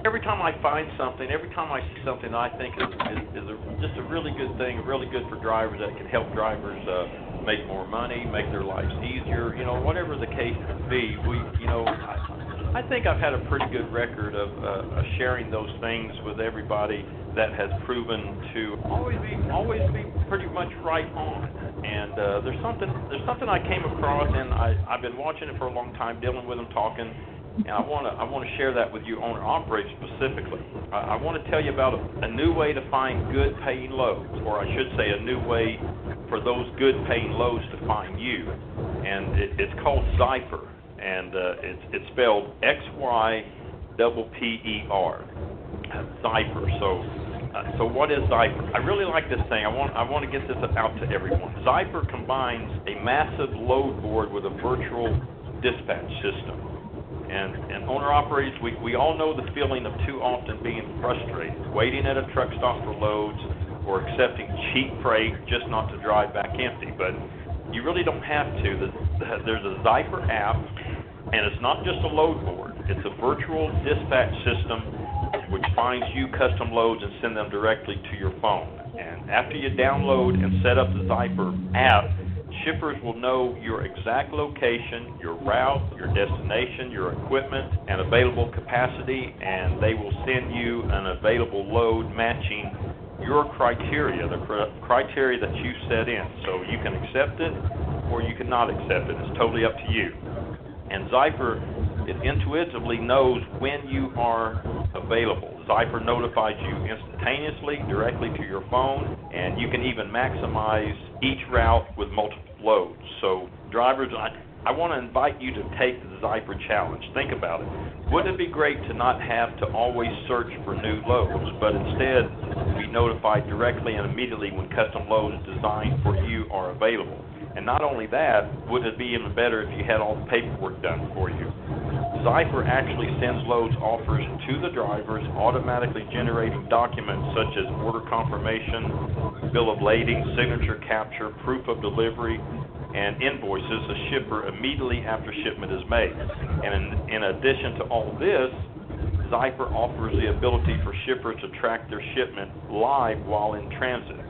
Every time I find something, every time I see something I think is, is, is a, just a really good thing, really good for drivers, that can help drivers uh, make more money, make their lives easier, you know, whatever the case could be, we, you know, I, I think I've had a pretty good record of, uh, of sharing those things with everybody that has proven to always be, always be pretty much right on. And uh, there's something, there's something I came across, and I, I've been watching it for a long time, dealing with them, talking. And I want to I want to share that with you, owner operators specifically. I, I want to tell you about a, a new way to find good paying loads, or I should say, a new way for those good paying loads to find you. And it, it's called Xyper, and uh, it's it's spelled X Y double P E R. Xyper. So uh, so what is Xyper? I really like this thing. I want I want to get this out to everyone. Xyper combines a massive load board with a virtual dispatch system. And, and owner-operators, we, we all know the feeling of too often being frustrated, waiting at a truck stop for loads or accepting cheap freight just not to drive back empty. But you really don't have to. There's a Xyper app, and it's not just a load board. It's a virtual dispatch system which finds you custom loads and sends them directly to your phone. And after you download and set up the Xyper app, shippers will know your exact location, your route, your destination, your equipment, and available capacity, and they will send you an available load matching your criteria, the cr- criteria that you set in. So you can accept it or you cannot accept it. It's totally up to you. And Xyper It intuitively knows when you are available. Xyper notifies you instantaneously, directly to your phone, and you can even maximize each route with multiple loads. So drivers, I, I want to invite you to take the Xyper challenge. Think about it. Wouldn't it be great to not have to always search for new loads, but instead be notified directly and immediately when custom loads designed for you are available? And not only that, would it be even better if you had all the paperwork done for you? Xyper actually sends loads offers to the drivers, automatically generating documents such as order confirmation, bill of lading, signature capture, proof of delivery, and invoices to shipper immediately after shipment is made. And in, in addition to all this, Xyper offers the ability for shippers to track their shipment live while in transit.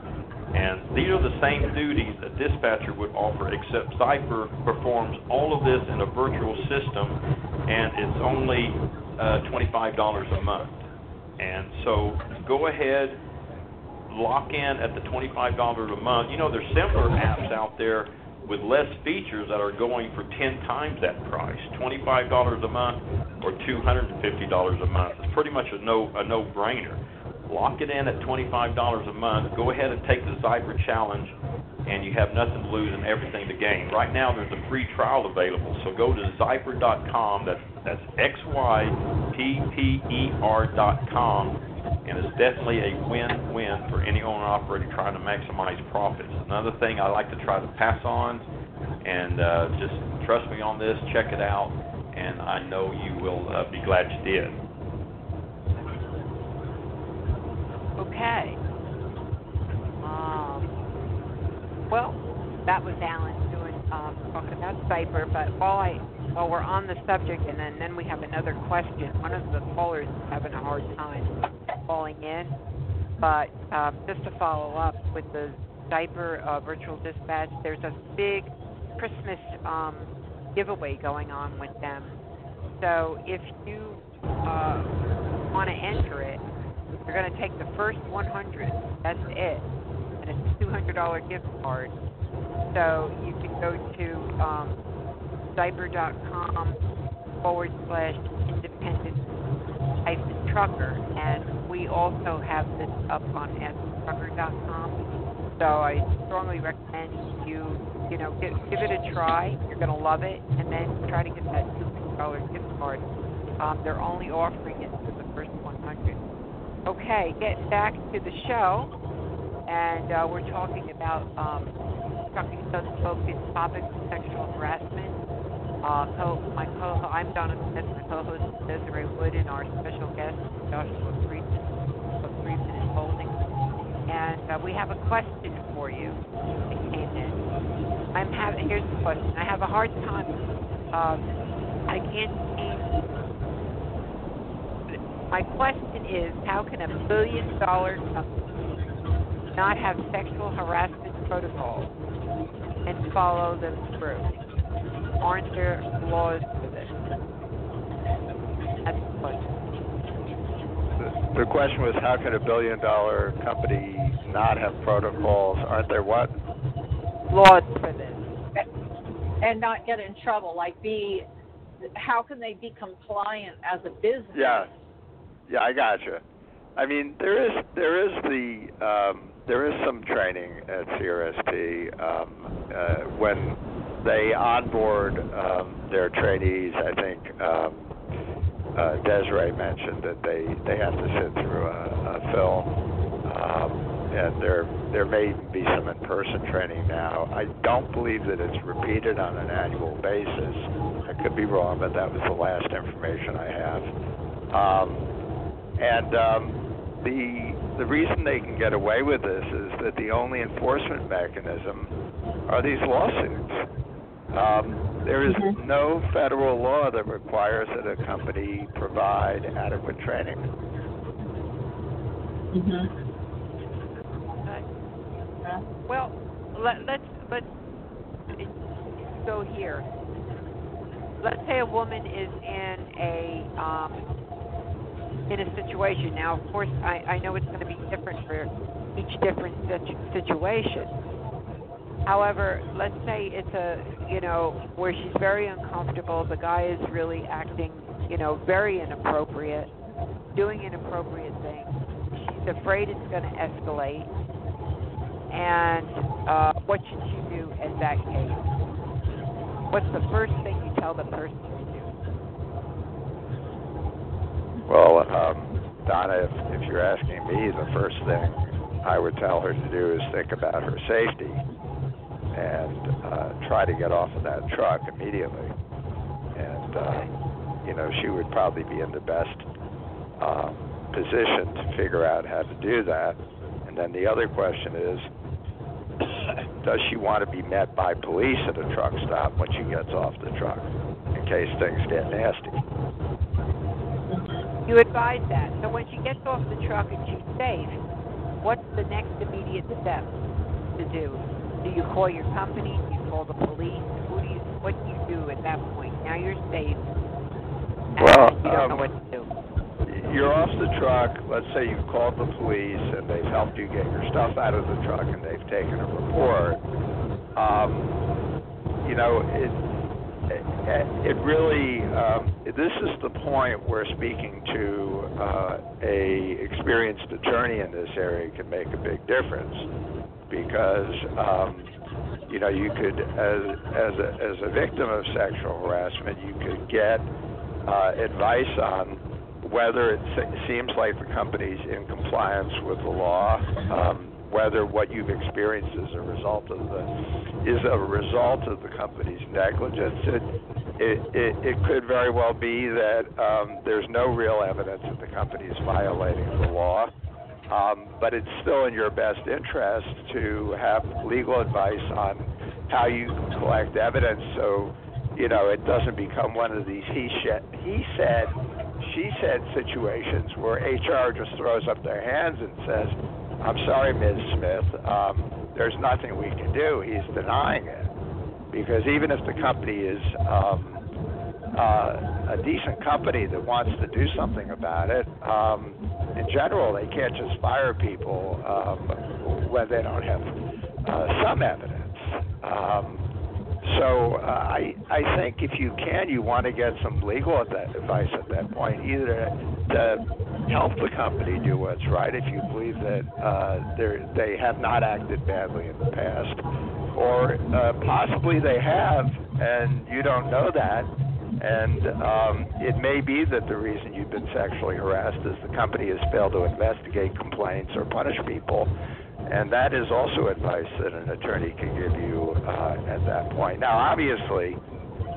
And these are the same duties a dispatcher would offer, except Xyper performs all of this in a virtual system, and it's only uh, twenty-five dollars a month. And so go ahead, lock in at the twenty-five dollars a month. You know, there's similar apps out there with less features that are going for ten times that price, twenty-five dollars a month or two hundred fifty dollars a month. It's pretty much a no a no-brainer. Lock it in at twenty-five dollars a month. Go ahead and take the Xyper challenge, and you have nothing to lose and everything to gain. Right now, there's a free trial available, so go to Xyper dot com. That's, that's X Y P P E R dot com. And it's definitely a win-win for any owner-operator trying to maximize profits. Another thing I like to try to pass on, and uh, just trust me on this, check it out, and I know you will uh, be glad you did. Okay. Um, well, that was Alan doing um, talking about Xyper, but while I while we're on the subject, and then, then we have another question. One of the callers is having a hard time calling in, but um, just to follow up with the Xyper uh, virtual dispatch, there's a big Christmas um, giveaway going on with them. So if you uh, want to enter it, you're going to take the first one hundred. That's it. And it's a two hundred dollars gift card. So you can go to um, Xyper dot com forward slash independent hyphen trucker. And we also have this up on Trucker dot com. So I strongly recommend you, you know, give, give it a try. You're going to love it. And then try to get that two hundred dollars gift card. Um, they're only offering it for the first one hundred. Okay, getting back to the show, and uh, we're talking about um, trucking focused topics of sexual harassment. Uh, co- my co- I'm Donna Smith, my co-host is Desiree Wood, and our special guest is Joshua Friedman of Friedman and Houlding. And uh, we have a question for you that came in. I'm having here's the question. I have a hard time. Um, I can't see. My question is, how can a billion-dollar company not have sexual harassment protocols and follow them through? Aren't there laws for this? That's the question. The, the question was, how can a billion-dollar company not have protocols? Aren't there what? Laws for this. And not get in trouble. Like, be, how can they be compliant as a business? Yeah. Yeah, I gotcha. I mean, there is there is the um, there is some training at C R S T um, uh, when they onboard um, their trainees. I think um, uh, Desiree mentioned that they, they have to sit through a, a film, um, and there there may be some in-person training now. I don't believe that it's repeated on an annual basis. I could be wrong, but that was the last information I have. Um, And um, the the reason they can get away with this is that the only enforcement mechanism are these lawsuits. Um, there is mm-hmm. no federal law that requires that a company provide adequate training. Mm-hmm. Uh, well, let, let's let's go here. Let's say a woman is in a. Um, in a situation. Now, of course, I, I know it's going to be different for each different situ- situation, However, let's say it's a, you know, where she's very uncomfortable, the guy is really acting, you know, very inappropriate, doing inappropriate things. She's afraid it's going to escalate. And uh, what should she do in that case? What's the first thing you tell the person to do? Well, um, Donna, if, if you're asking me, the first thing I would tell her to do is think about her safety and uh, try to get off of that truck immediately. And, uh, you know, she would probably be in the best uh, position to figure out how to do that. And then the other question is, does she want to be met by police at a truck stop when she gets off the truck in case things get nasty? You advise that. So when she gets off the truck and she's safe, what's the next immediate step to do? Do you call your company? Do you call the police? Who do you, what do you do at that point? Now you're safe. And well, you don't um, know what to do. You're off the truck. Let's say you've called the police and they've helped you get your stuff out of the truck and they've taken a report. Um, you know, it it, it really, um, this is the point where speaking to uh, a experienced attorney in this area can make a big difference because, um, you know, you could, as, as, a, as a victim of sexual harassment, you could get uh, advice on whether it seems like the company's in compliance with the law, um, whether what you've experienced is a result of the is a result of the company's negligence, it it, it, it could very well be that um, there's no real evidence that the company is violating the law, um, but it's still in your best interest to have legal advice on how you collect evidence, so you know it doesn't become one of these he said he said. she said situations where H R just throws up their hands and says, I'm sorry, Miz Smith, um, there's nothing we can do. He's denying it. Because even if the company is um, uh, a decent company that wants to do something about it, um, in general, they can't just fire people um, when they don't have uh, some evidence. Um, So uh, I I think if you can, you want to get some legal advice at that point, either to help the company do what's right if you believe that uh, they have not acted badly in the past, or uh, possibly they have and you don't know that, and um, it may be that the reason you've been sexually harassed is the company has failed to investigate complaints or punish people. And that is also advice that an attorney can give you uh, at that point. Now, obviously,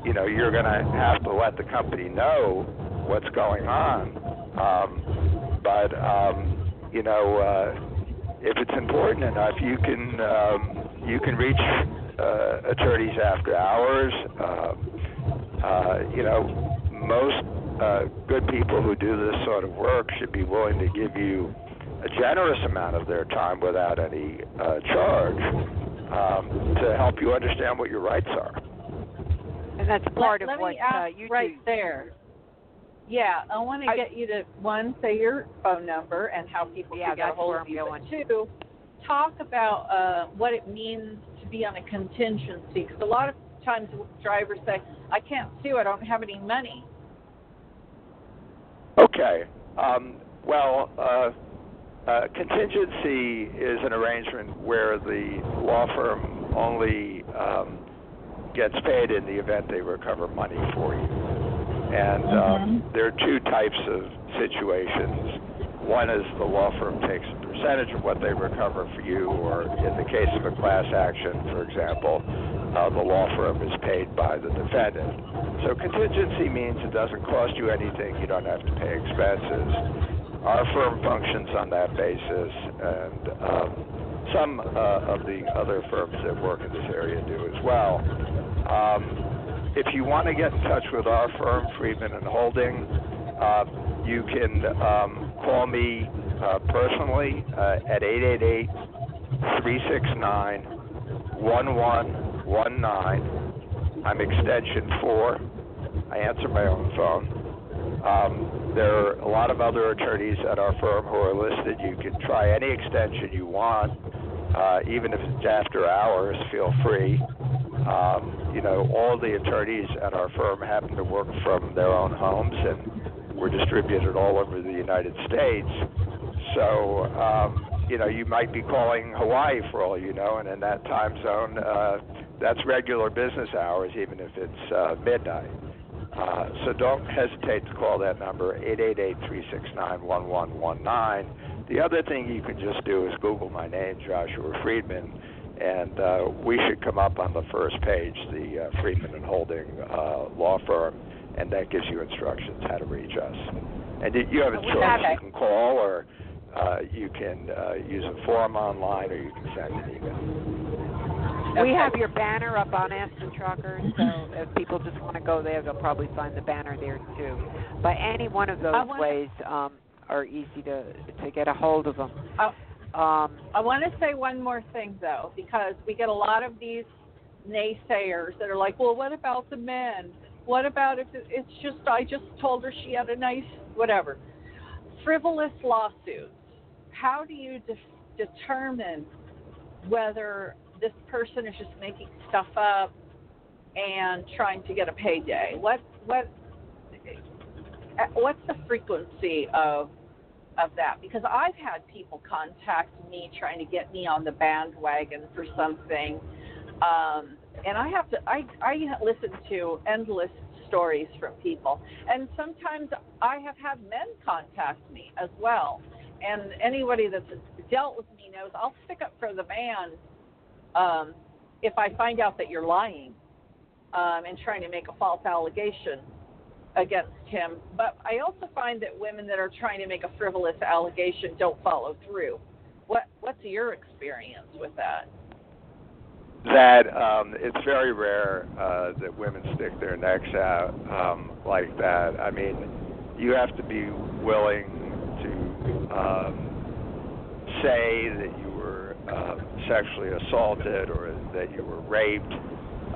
you know, you're going to have to let the company know what's going on. Um, but, um, you know, uh, if it's important enough, you can um, you can reach uh, attorneys after hours. Um, uh, you know, most uh, good people who do this sort of work should be willing to give you a generous amount of their time without any uh, charge um, to help you understand what your rights are. And that's part let, of let what uh, you right do. there. Yeah, I want to I, get you to, one, say your phone number and how people yeah, can get a hold of you, but two, talk about uh, what it means to be on a contingency, because a lot of times drivers say, I can't sue, I don't have any money. Okay. Um, well, uh, Uh, contingency is an arrangement where the law firm only um, gets paid in the event they recover money for you. And um, mm-hmm. there are two types of situations. One is the law firm takes a percentage of what they recover for you, or in the case of a class action, for example, uh, the law firm is paid by the defendant. So contingency means it doesn't cost you anything, you don't have to pay expenses. Our firm functions on that basis, and um, some uh, of the other firms that work in this area do as well. Um, if you want to get in touch with our firm, Friedman and Houlding, uh, you can um, call me uh, personally uh, at eight eight eight, three six nine, one one one nine. I'm extension four. I answer my own phone. Um, there are a lot of other attorneys at our firm who are listed. You can try any extension you want. uh, even if it's after hours, feel free. Um, you know, all the attorneys at our firm happen to work from their own homes, and we're distributed all over the United States. So, um, you know, you might be calling Hawaii for all you know, and in that time zone, uh, that's regular business hours, even if it's uh, midnight. Uh, so don't hesitate to call that number, eight eight eight, three six nine, one one one nine. The other thing you can just do is Google my name, Joshua Friedman, and uh, we should come up on the first page, the uh, Friedman and Houlding uh, law firm, and that gives you instructions how to reach us. And you have a choice. You can call, or uh, you can uh, use a form online, or you can send an email. We have your banner up on Ask the Trucker, so if people just want to go there, they'll probably find the banner there too. But any one of those ways um, are easy to to get a hold of them. Oh. Um, I want to say one more thing, though, because we get a lot of these naysayers that are like, well, what about the men? What about if it's just, I just told her she had a nice, whatever. Frivolous lawsuits. How do you de- determine whether this person is just making stuff up and trying to get a payday? What, what, what's the frequency of of that, because I've had people contact me trying to get me on the bandwagon for something, um, and I have to I, I listen to endless stories from people, and sometimes I have had men contact me as well, and anybody that's dealt with me knows I'll stick up for the man um, if I find out that you're lying um, and trying to make a false allegation against him. But I also find that women that are trying to make a frivolous allegation don't follow through. What What's your experience with that? That um, it's very rare uh, that women stick their necks out um, like that. I mean, you have to be willing to um, say that you were uh, sexually assaulted or that you were raped.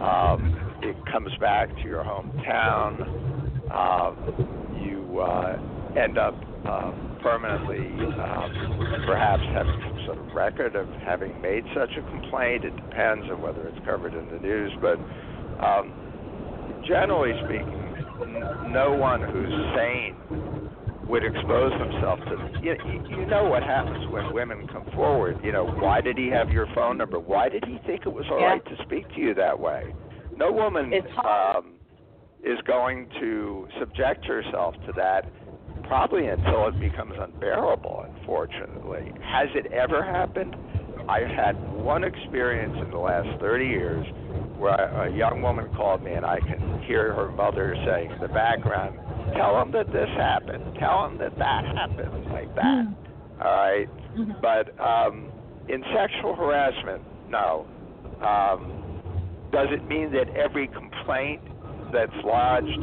Um, it comes back to your hometown. Um, you uh, end up uh, permanently um, perhaps having some sort of record of having made such a complaint. It depends on whether it's covered in the news. But um, generally speaking, n- no one who's sane would expose themselves to, you, you know what happens when women come forward. You know, why did he have your phone number? Why did he think it was all yeah. right to speak to you that way? No woman... It's hard. Um, is going to subject herself to that probably until it becomes unbearable, unfortunately. Has it ever happened? I've had one experience in the last thirty years where a young woman called me, and I can hear her mother saying in the background, tell him that this happened, tell him that that happened, like that. Mm. All right? Mm-hmm. But um, in sexual harassment, no. Um, does it mean that every complaint that's lodged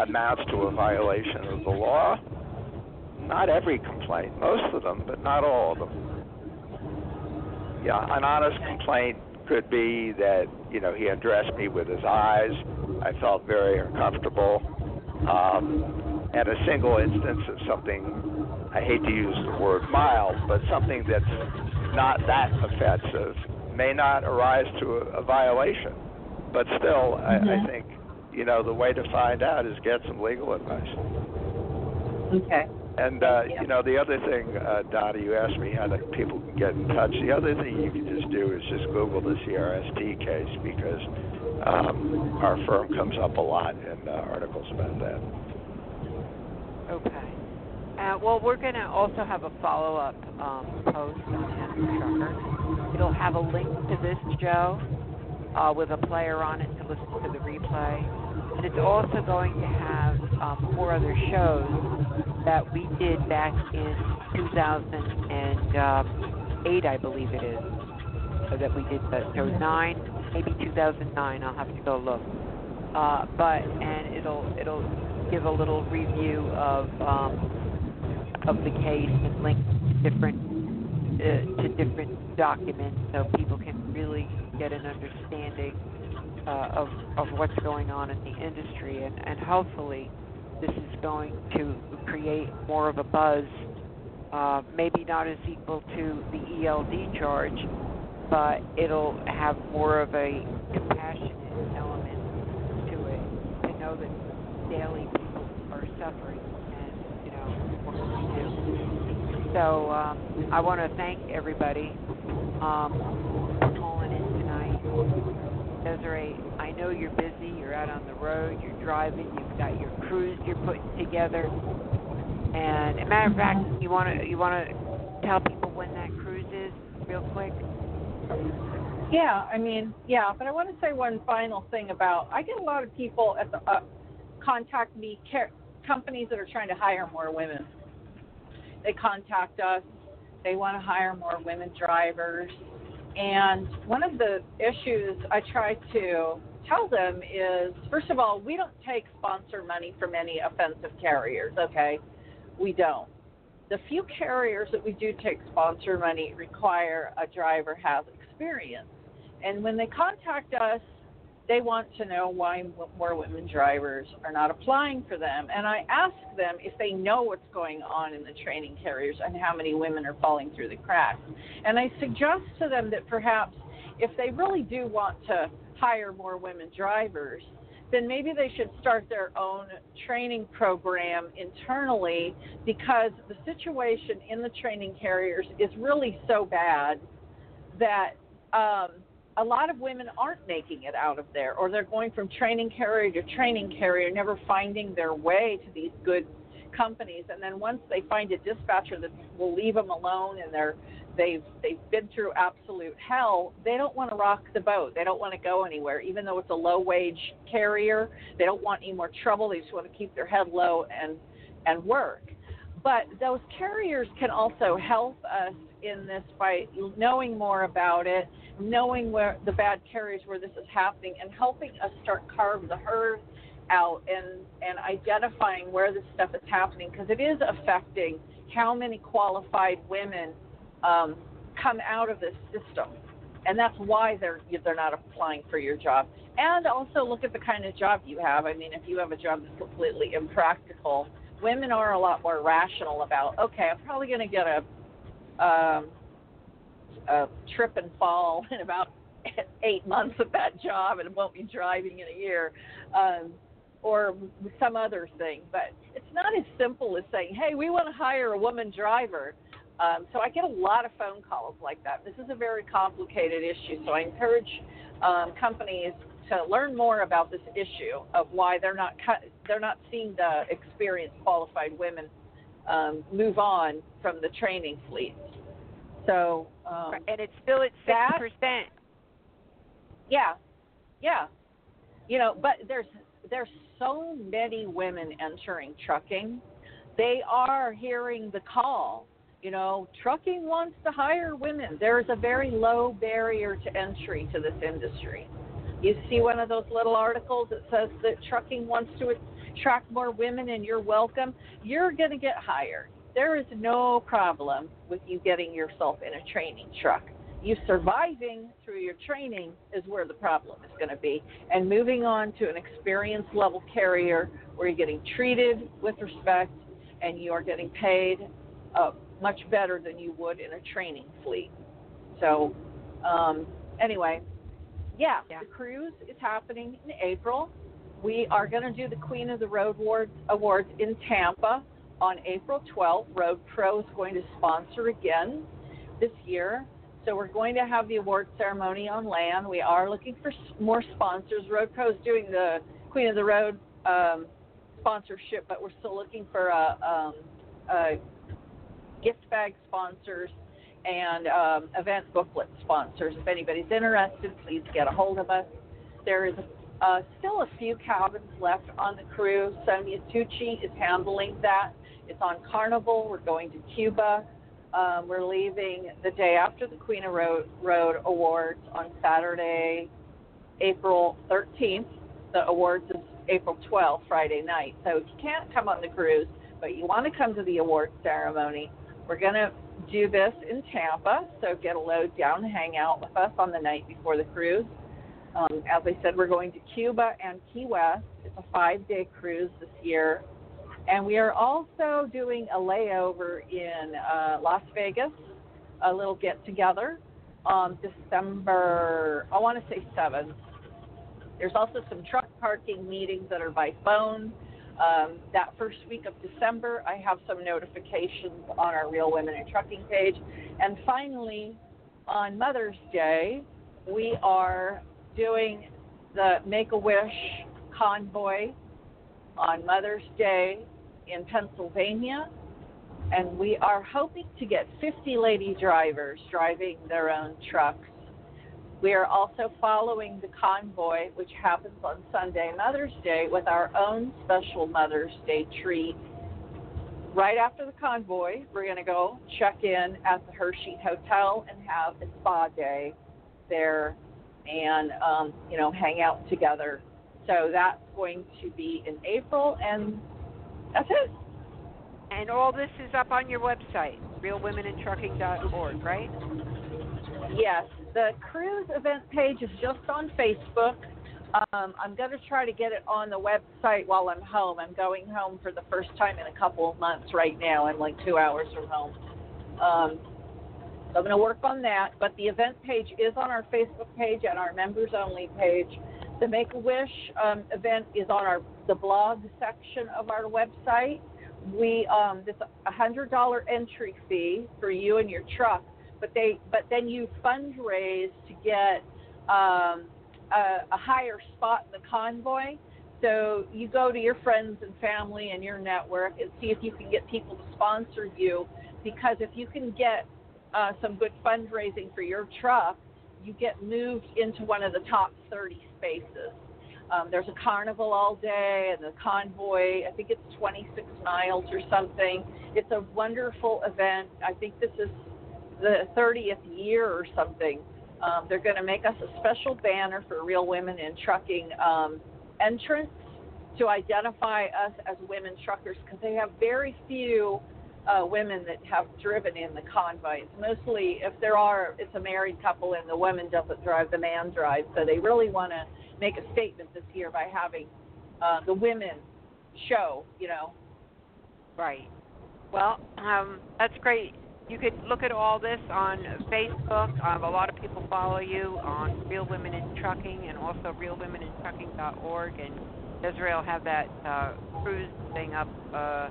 amounts to a violation of the law? Not every complaint, most of them, but not all of them. Yeah, an honest complaint could be that, you know, he addressed me with his eyes. I felt very uncomfortable. Um, and a single instance of something, I hate to use the word mild, but something that's not that offensive may not arise to a, a violation. But still, I, yeah. I think you know, the way to find out is get some legal advice. Okay. And, uh, you. you know, the other thing, uh, Donna, you asked me how people can get in touch. The other thing you can just do is just Google the C R S T case because um, our firm comes up a lot in uh, articles about that. Okay. Uh, well, we're going to also have a follow-up um, post on Ask the Trucker. It'll have a link to this, Joe, uh, with a player on it to listen to the replay. And it's also going to have um, four other shows that we did back in two thousand eight, I believe it is, so that we did that. So nine, maybe two thousand nine. I'll have to go look. Uh, but and it'll it'll give a little review of um, of the case and link to different uh, to different documents, so people can really get an understanding Uh, of, of what's going on in the industry, and, and hopefully this is going to create more of a buzz, uh, maybe not as equal to the E L D charge, but it'll have more of a compassionate element to it, to know that daily people are suffering and, you know, what can we do? So um, I want to thank everybody um, for calling in tonight. Desiree, I know you're busy, you're out on the road, you're driving, you've got your cruise you're putting together. And as a matter of fact, you want to you want to tell people when that cruise is real quick? Yeah, I mean, yeah, but I want to say one final thing about, I get a lot of people at the uh, contact me, care, companies that are trying to hire more women. They contact us. They want to hire more women drivers. And one of the issues I try to tell them is, first of all, we don't take sponsor money from any offensive carriers, okay? We don't. The few carriers that we do take sponsor money require a driver has experience. And when they contact us, they want to know why more women drivers are not applying for them. And I ask them if they know what's going on in the training carriers and how many women are falling through the cracks. And I suggest to them that perhaps if they really do want to hire more women drivers, then maybe they should start their own training program internally, because the situation in the training carriers is really so bad that um, a lot of women aren't making it out of there, or they're going from training carrier to training carrier, never finding their way to these good companies. And then once they find a dispatcher that will leave them alone and they're They've they've been through absolute hell, they don't want to rock the boat. They don't want to go anywhere, even though it's a low-wage carrier. They don't want any more trouble. They just want to keep their head low and, and work. But those carriers can also help us in this by knowing more about it, knowing where the bad carriers, where this is happening, and helping us start carve the herd out and, and identifying where this stuff is happening, because it is affecting how many qualified women Um, come out of this system, and that's why they're they're not applying for your job. And also look at the kind of job you have. I mean, if you have a job that's completely impractical, women are a lot more rational about, okay, I'm probably going to get a, um, a trip and fall in about eight months of that job, and won't be driving in a year, um, or some other thing. But it's not as simple as saying, hey, we want to hire a woman driver. Um, so I get a lot of phone calls like that. This is a very complicated issue, so I encourage um, companies to learn more about this issue of why they're not cu- they're not seeing the experienced, qualified women um, move on from the training fleet. So um, and it's still at six percent. Yeah, yeah, you know, but there's there's so many women entering trucking. They are hearing the call. You know, trucking wants to hire women. There is a very low barrier to entry to this industry. You see one of those little articles that says that trucking wants to attract more women and you're welcome, you're going to get hired. There is no problem with you getting yourself in a training truck. You surviving through your training is where the problem is going to be, and moving on to an experience level carrier where you're getting treated with respect and you are getting paid uh, much better than you would in a training fleet. So, um, anyway, yeah, yeah, the cruise is happening in April. We are going to do the Queen of the Road Awards in Tampa on April twelfth. Road Pro is going to sponsor again this year. So we're going to have the award ceremony on land. We are looking for more sponsors. Road Pro is doing the Queen of the Road um, sponsorship, but we're still looking for a... Um, a gift bag sponsors and um, event booklet sponsors. If anybody's interested, please get a hold of us. There is uh, still a few cabins left on the cruise. Sonia Tucci is handling that. It's on Carnival. We're going to Cuba. Um, we're leaving the day after the Queen of Road, Road Awards on Saturday, April thirteenth. The awards is April twelfth, Friday night. So if you can't come on the cruise, but you want to come to the award ceremony, we're going to do this in Tampa, so get a load down, hang out with us on the night before the cruise. Um, as I said, we're going to Cuba and Key West. It's a five-day cruise this year. And we are also doing a layover in uh, Las Vegas, a little get-together um, December, I want to say seventh. There's also some truck parking meetings that are by phone. Um, that first week of December, I have some notifications on our Real Women in Trucking page. And finally, on Mother's Day, we are doing the Make-A-Wish convoy on Mother's Day in Pennsylvania. And we are hoping to get fifty lady drivers driving their own trucks. We are also following the convoy, which happens on Sunday, Mother's Day, with our own special Mother's Day treat. Right after the convoy, we're going to go check in at the Hershey Hotel and have a spa day there and, um, you know, hang out together. So that's going to be in April, and that's it. And all this is up on your website, real women in trucking dot org, right? Yes. The cruise event page is just on Facebook. Um, I'm going to try to get it on the website while I'm home. I'm going home for the first time in a couple of months right now. I'm like two hours from home. Um, so I'm going to work on that. But the event page is on our Facebook page and our members-only page. The Make-A-Wish um, event is on our the blog section of our website. We um, it's a one hundred dollars entry fee for you and your truck. But they, but then you fundraise to get um, a, a higher spot in the convoy. So you go to your friends and family and your network and see if you can get people to sponsor you. Because if you can get uh, some good fundraising for your truck, you get moved into one of the top thirty spaces. Um, there's a carnival all day and the convoy, I think it's twenty-six miles or something. It's a wonderful event. I think this is the thirtieth year or something. Um, they're going to make us a special banner for Real Women in Trucking um, entrance to identify us as women truckers, because they have very few uh, women that have driven in the convoy. It's mostly, if there are, it's a married couple and the woman doesn't drive, the man drives. So they really want to make a statement this year by having uh, the women show, you know. Right. Well, um, that's great. You can look at all this on Facebook. Um, a lot of people follow you on Real Women in Trucking and also real women in trucking dot org. And Desiree will have that uh, cruise thing up, uh,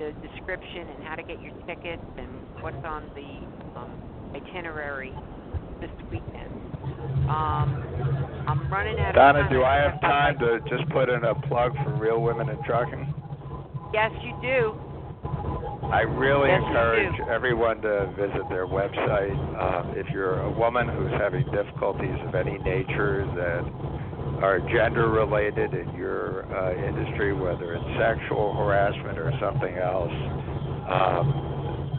the description and how to get your tickets and what's on the um, itinerary this weekend. Um, I'm running out Donna, of time. Donna, do I have time to just put in a plug for Real Women in Trucking? Yes, you do. I really yes, encourage everyone to visit their website. Uh, if you're a woman who's having difficulties of any nature that are gender-related in your uh, industry, whether it's sexual harassment or something else, um,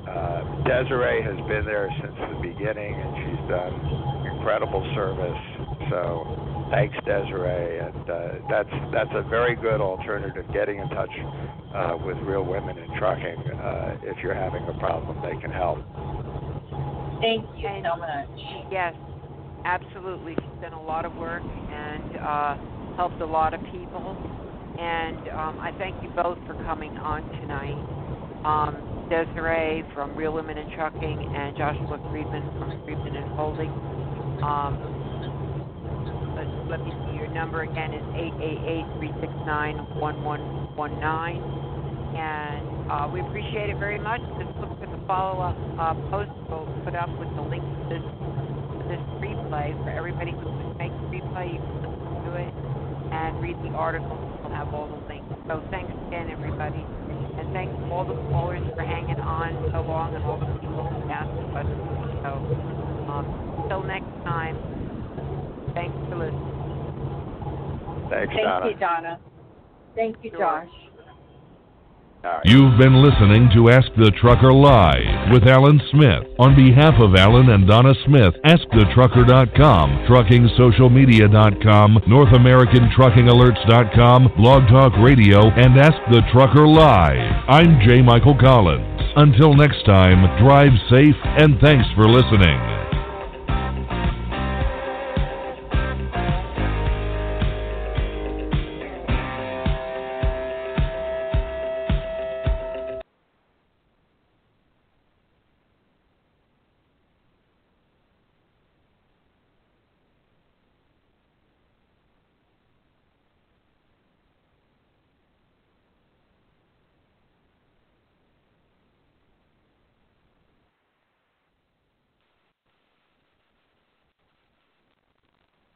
uh, Desiree has been there since the beginning, and she's done incredible service. So thanks, Desiree. And uh, that's that's a very good alternative, getting in touch uh, with Real Women in Trucking. Uh, if you're having a problem, they can help. Thank you and, so much. Yes, absolutely. She's done a lot of work and uh, helped a lot of people. And um, I thank you both for coming on tonight. Um, Desiree from Real Women in Trucking and Joshua Friedman from Friedman and Houlding. Um, Let me see, your number again is eight eight eight, three six nine, one one one nine. And uh, we appreciate it very much. Just look for the follow-up uh, post we'll put up with the link to this, to this replay for everybody who makes the replay. You can listen to it and read the article. We'll have all the links. So thanks again, everybody. And thanks to all the callers for hanging on so long and all the people who asked questions. So um, until next time, thanks for listening. Thanks, Thank Donna. you, Donna. Thank you, Josh. Right. You've been listening to Ask the Trucker Live with Alan Smith. On behalf of Alan and Donna Smith, ask the trucker dot com, trucking social media dot com, north american trucking alerts dot com, Blog Talk Radio, and Ask the Trucker Live. I'm J. Michael Collins. Until next time, drive safe, and thanks for listening.